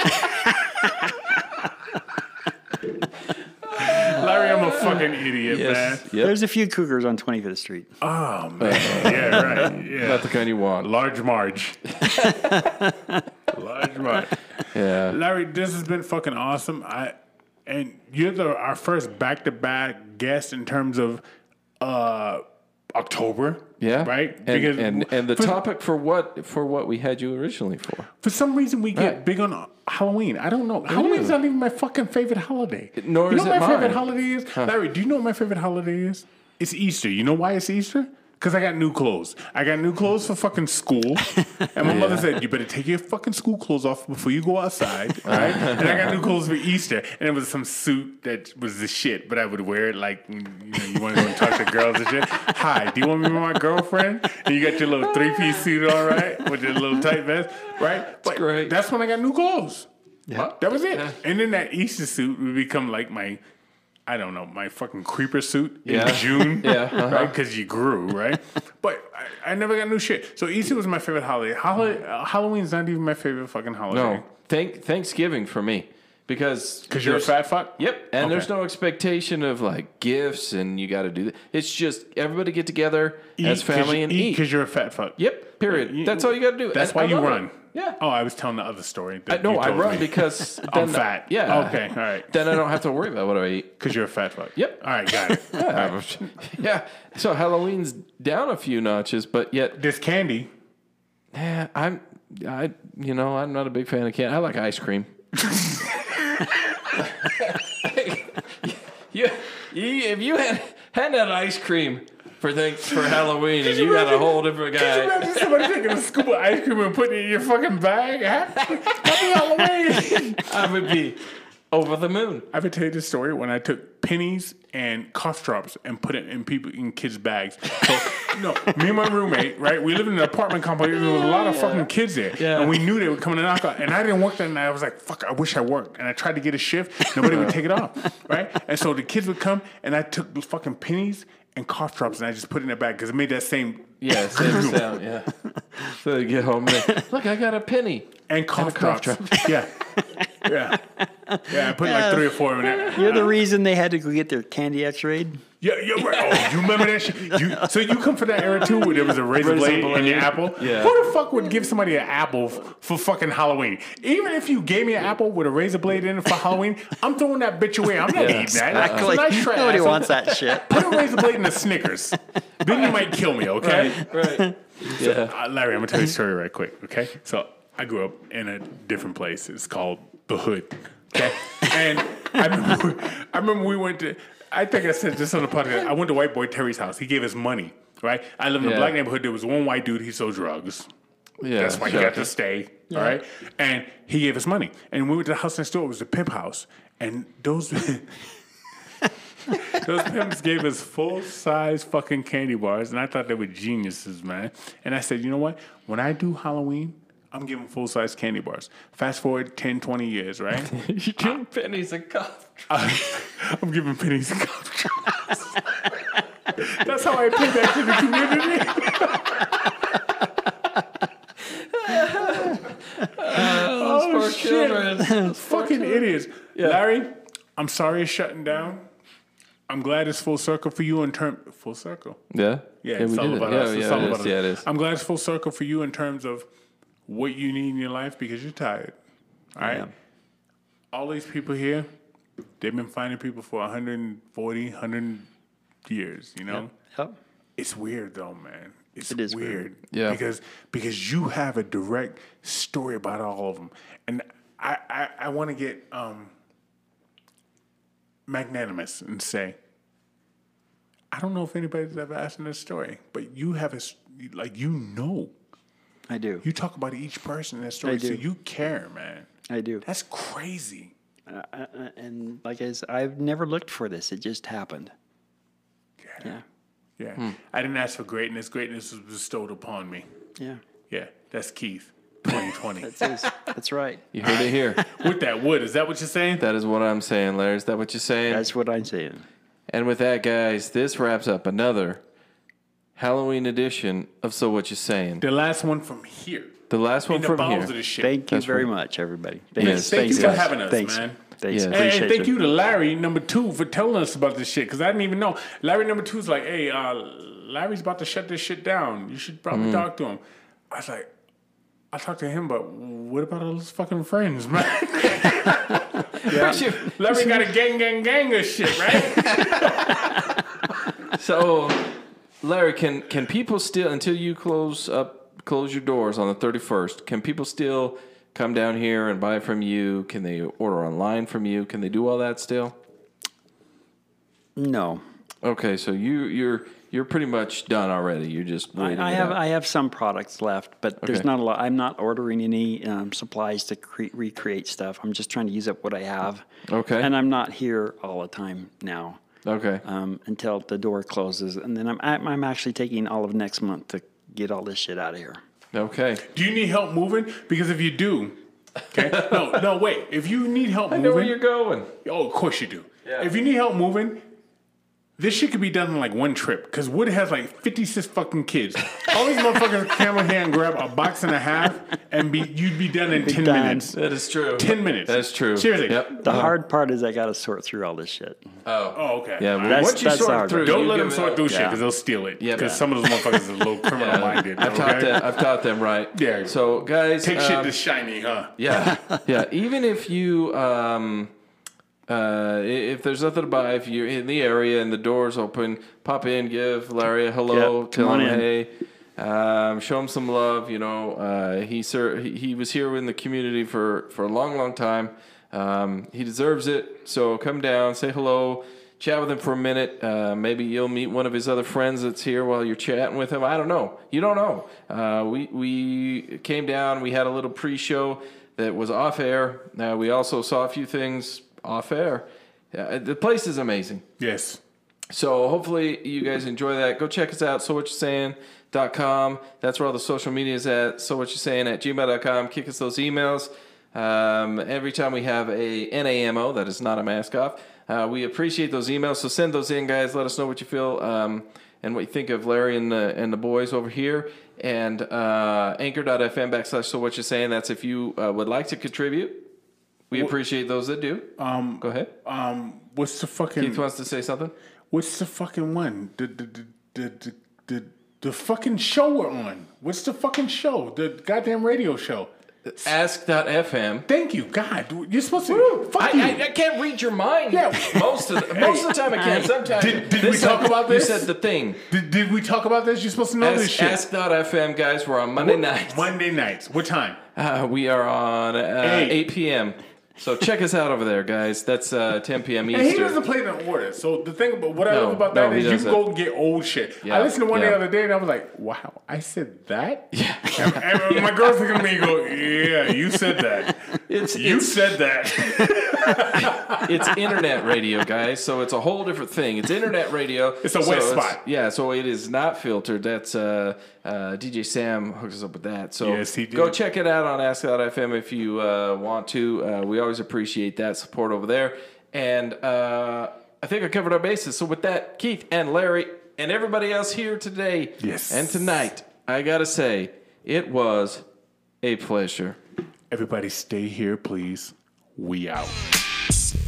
Larry, I'm a fucking idiot, yes. man. Yep. There's a few cougars on twenty-fifth Street. Oh, man. yeah, right. Yeah. Not the kind you want. Large Marge. Large Marge. Yeah. Larry, this has been fucking awesome. I And you're the, our first back-to-back guest in terms of uh, October. Yeah. Right? And, because and, and the for, topic for what for what we had you originally for. For some reason, we right. get big on Halloween. I don't know. It Halloween's is. Not even my fucking favorite holiday. It, nor you know is what it my mine. Favorite holiday is? Huh. Larry, do you know what my favorite holiday is? It's Easter. You know why it's Easter? Because I got new clothes. I got new clothes for fucking school. And my yeah. mother said, you better take your fucking school clothes off before you go outside. Right? And I got new clothes for Easter. And it was some suit that was the shit. But I would wear it like, you know, you want to go and talk to girls and shit. Hi, do you want me to be my girlfriend? And you got your little three-piece suit on, right? With your little tight vest, right? That's but great. That's when I got new clothes. Yeah. Huh? That was it. Yeah. And then that Easter suit would become like my... I don't know, my fucking creeper suit yeah. in June, yeah, uh-huh. right? Because you grew, right? But I, I never got new shit. So Easter was my favorite holiday. Holi- uh, Halloween's not even my favorite fucking holiday. No, Thank- Thanksgiving for me. Because Because you're a fat fuck? Yep. And okay. there's no expectation of like gifts and you got to do that. It's just everybody get together eat, as family and eat. Because you're a fat fuck. Yep, period. You, that's all you got to do. That's and why you run. It. Yeah. Oh, I was telling the other story. I, no, I run me. Because then I'm fat. Yeah. Okay. All right. Then I don't have to worry about what I eat. Because you're a fat fuck. Yep. All right. Got it. Yeah. Right. yeah. So Halloween's down a few notches, but yet this candy. Yeah, I'm. I you know I'm not a big fan of candy. I like ice cream. you, you, if you had had that ice cream. For thanks for Halloween, could and you, you imagine, got a whole different guy. Could you imagine somebody taking a scoop of ice cream and putting it in your fucking bag? Happy, happy Halloween! I would be over the moon. I would tell you this story when I took pennies and cough drops and put it in people in kids' bags. So, no, me and my roommate, right? We lived in an apartment complex. There was a lot of fucking kids there, yeah. and we knew they would come and knock on. And I didn't work that night. I was like, "Fuck, I wish I worked." And I tried to get a shift. Nobody would take it off, right? And so the kids would come, and I took the fucking pennies. And cough drops, and I just put it in their bag because it made that same yeah same sound yeah. So they get home and look, I got a penny and cough, and cough drops. drops. yeah, yeah, yeah. I put yeah. like three or four in it. You're the reason they had to go get their candy X-rayed. Yeah, yeah. Right. Oh, you remember that shit? You, so you come from that era too, where there was a razor, razor blade, blade and an apple. Yeah. Who the fuck would give somebody an apple f- for fucking Halloween? Even if you gave me an apple with a razor blade in it for Halloween, I'm throwing that bitch away. I'm not yeah, eating that. Exactly. That's a nice trash. Nobody wants that shit. Put a razor blade in the Snickers. Then you might kill me. Okay. Right. right. So, yeah. uh, Larry, I'm gonna tell you a story right quick. Okay. So I grew up in a different place. It's called the Hood. Okay. And I remember, I remember we went to. I think I said this on the podcast. I went to White Boy Terry's house. He gave us money, right? I lived in yeah. a black neighborhood. There was one white dude. He sold drugs. Yeah, that's why sure. he got to stay, yeah. all right? And he gave us money. And we went to the house next door. It was a pimp house. And those those pimps gave us full-size fucking candy bars. And I thought they were geniuses, man. And I said, you know what? When I do Halloween, I'm giving full-size candy bars. Fast forward ten, twenty years, right? You're giving pennies and cough drops. I'm giving pennies and cough drops. That's how I pay back to the community. uh, oh, poor children. Fucking children. Idiots. Yeah. Larry, I'm sorry it's shutting down. I'm glad it's full circle for you in terms... Full circle? Yeah? Yeah, yeah, it's all about it. us. Yeah, it's yeah, all it about is. us. Yeah, it is. I'm glad it's full circle for you in terms of what you need in your life because you're tired. All right? Yeah. All these people here, they've been finding people for one hundred forty, one hundred years, you know? Yep. Yep. It's weird, though, man. It's it is weird. weird. Yeah. Because because you have a direct story about all of them. And I, I, I want to get um, magnanimous and say, I don't know if anybody's ever asked in this story, but you have a, like, you know. I do. You talk about each person in that story, I do. So you care, man. I do. That's crazy. Uh, I, and like I said, I've never looked for this. It just happened. Yeah. Yeah. yeah. Hmm. I didn't ask for greatness. Greatness was bestowed upon me. Yeah. Yeah. That's Keith. twenty twenty. That's, his, that's right. You heard it here. With that wood, is that what you're saying? That is what I'm saying, Larry. Is that what you're saying? That's what I'm saying. And with that, guys, this wraps up another Halloween edition of So What You're Saying. The last one from here. The last one in from here. Of the ship. Thank you That's very right. much, everybody. Thanks. Yes. Thank Thanks you for guys. having us, Thanks. man. Thanks. Yes. Hey, and thank you. you to Larry number two for telling us about this shit, because I didn't even know. Larry number two's like, hey, uh, Larry's about to shut this shit down. You should probably mm. talk to him. I was like, I talked to him, but what about all those fucking friends, man? yeah. Larry got a gang, gang, gang of shit, right? So, Larry, can can people still, until you close up, close your doors on the thirty-first, can people still come down here and buy from you? Can they order online from you? Can they do all that still? No. Okay, so you you're you're pretty much done already. You're just waiting. I, I have out. I have some products left, but okay. there's not a lot. I'm not ordering any um, supplies to cre- recreate stuff. I'm just trying to use up what I have. Okay. And I'm not here all the time now. Okay. Um, until the door closes, and then I'm I'm actually taking all of next month to get all this shit out of here. Okay. Do you need help moving? Because if you do, okay. no, no, wait. If you need help I moving, I know where you're going. Oh, of course you do. Yeah. If you need help moving, this shit could be done in like one trip, because Wood has like fifty-six fucking kids. All these motherfuckers come in here and grab a box and a half, and be you'd be done in be ten done. minutes. That is true. Ten minutes. That is true. Seriously. Yep. The uh-huh. hard part is I got to sort through all this shit. Oh. Oh, okay. Yeah. Well, once you sort through, don't let them sort through shit, because they'll steal it. Yeah. Because some of those motherfuckers are a little criminal minded. I've okay? taught them. I've taught them right. Yeah. So guys, take um, shit to shiny, huh? Yeah. Yeah. Even if you. Um, Uh, if there's nothing to buy, if you're in the area and the door's open, pop in, give Larry a hello, yep, tell him in. hey, um, show him some love. You know, uh, he sir, he, he was here in the community for, for a long, long time. Um, he deserves it. So come down, say hello, chat with him for a minute. Uh, maybe you'll meet one of his other friends that's here while you're chatting with him. I don't know. You don't know. Uh, we we came down. We had a little pre-show that was off air. Uh, we also saw a few things off air. Uh, the place is amazing. Yes. So hopefully you guys enjoy that. Go check us out. So what you're saying dot com. That's where all the social media is at. So what you're saying at gmail dot com. Kick us those emails. Um, every time we have a N A M O, that is not a mask off. Uh, we appreciate those emails. So send those in, guys. Let us know what you feel um, and what you think of Larry and the, and the boys over here. And uh, anchor dot f m backslash so what you're saying. That's if you uh, would like to contribute. We appreciate those that do. Um, Go ahead. Um, what's the fucking... Keith wants to say something? What's the fucking one? The, the, the, the, the, the fucking show we're on. What's the fucking show? The goddamn radio show. ask dot f m. Thank you, God. You're supposed to... Woo, fuck I, you. I, I can't read your mind. Yeah. Most of the, most of the time I can. Sometimes... Did, did we talk time, about this? You said the thing. Did, did we talk about this? You're supposed to know Ask, this shit. ask dot f m, guys. We're on Monday what, nights. Monday nights. What time? Uh, we are on uh, eight p.m., so check us out over there, guys. That's uh, ten p.m. Eastern. And he doesn't play in order. So the thing about what no, I love about that no, is you can go and get old shit. Yeah, I listened to one yeah. the other day and I was like, wow, I said that? Yeah. And, and yeah. my girl's looking at me and go, yeah, you said that. It's, you it's, said that. It's internet radio, guys. So it's a whole different thing. It's internet radio. It's a so wet spot. Yeah, so it is not filtered. That's uh, uh, D J Sam hooks us up with that. So yes, he did. Go check it out on ask dot f m if you uh, want to. Uh, we always appreciate that support over there. And uh, I think I covered our bases. So with that, Keith and Larry and everybody else here today yes. and tonight, I got to say, it was a pleasure. Everybody stay here, please. We out.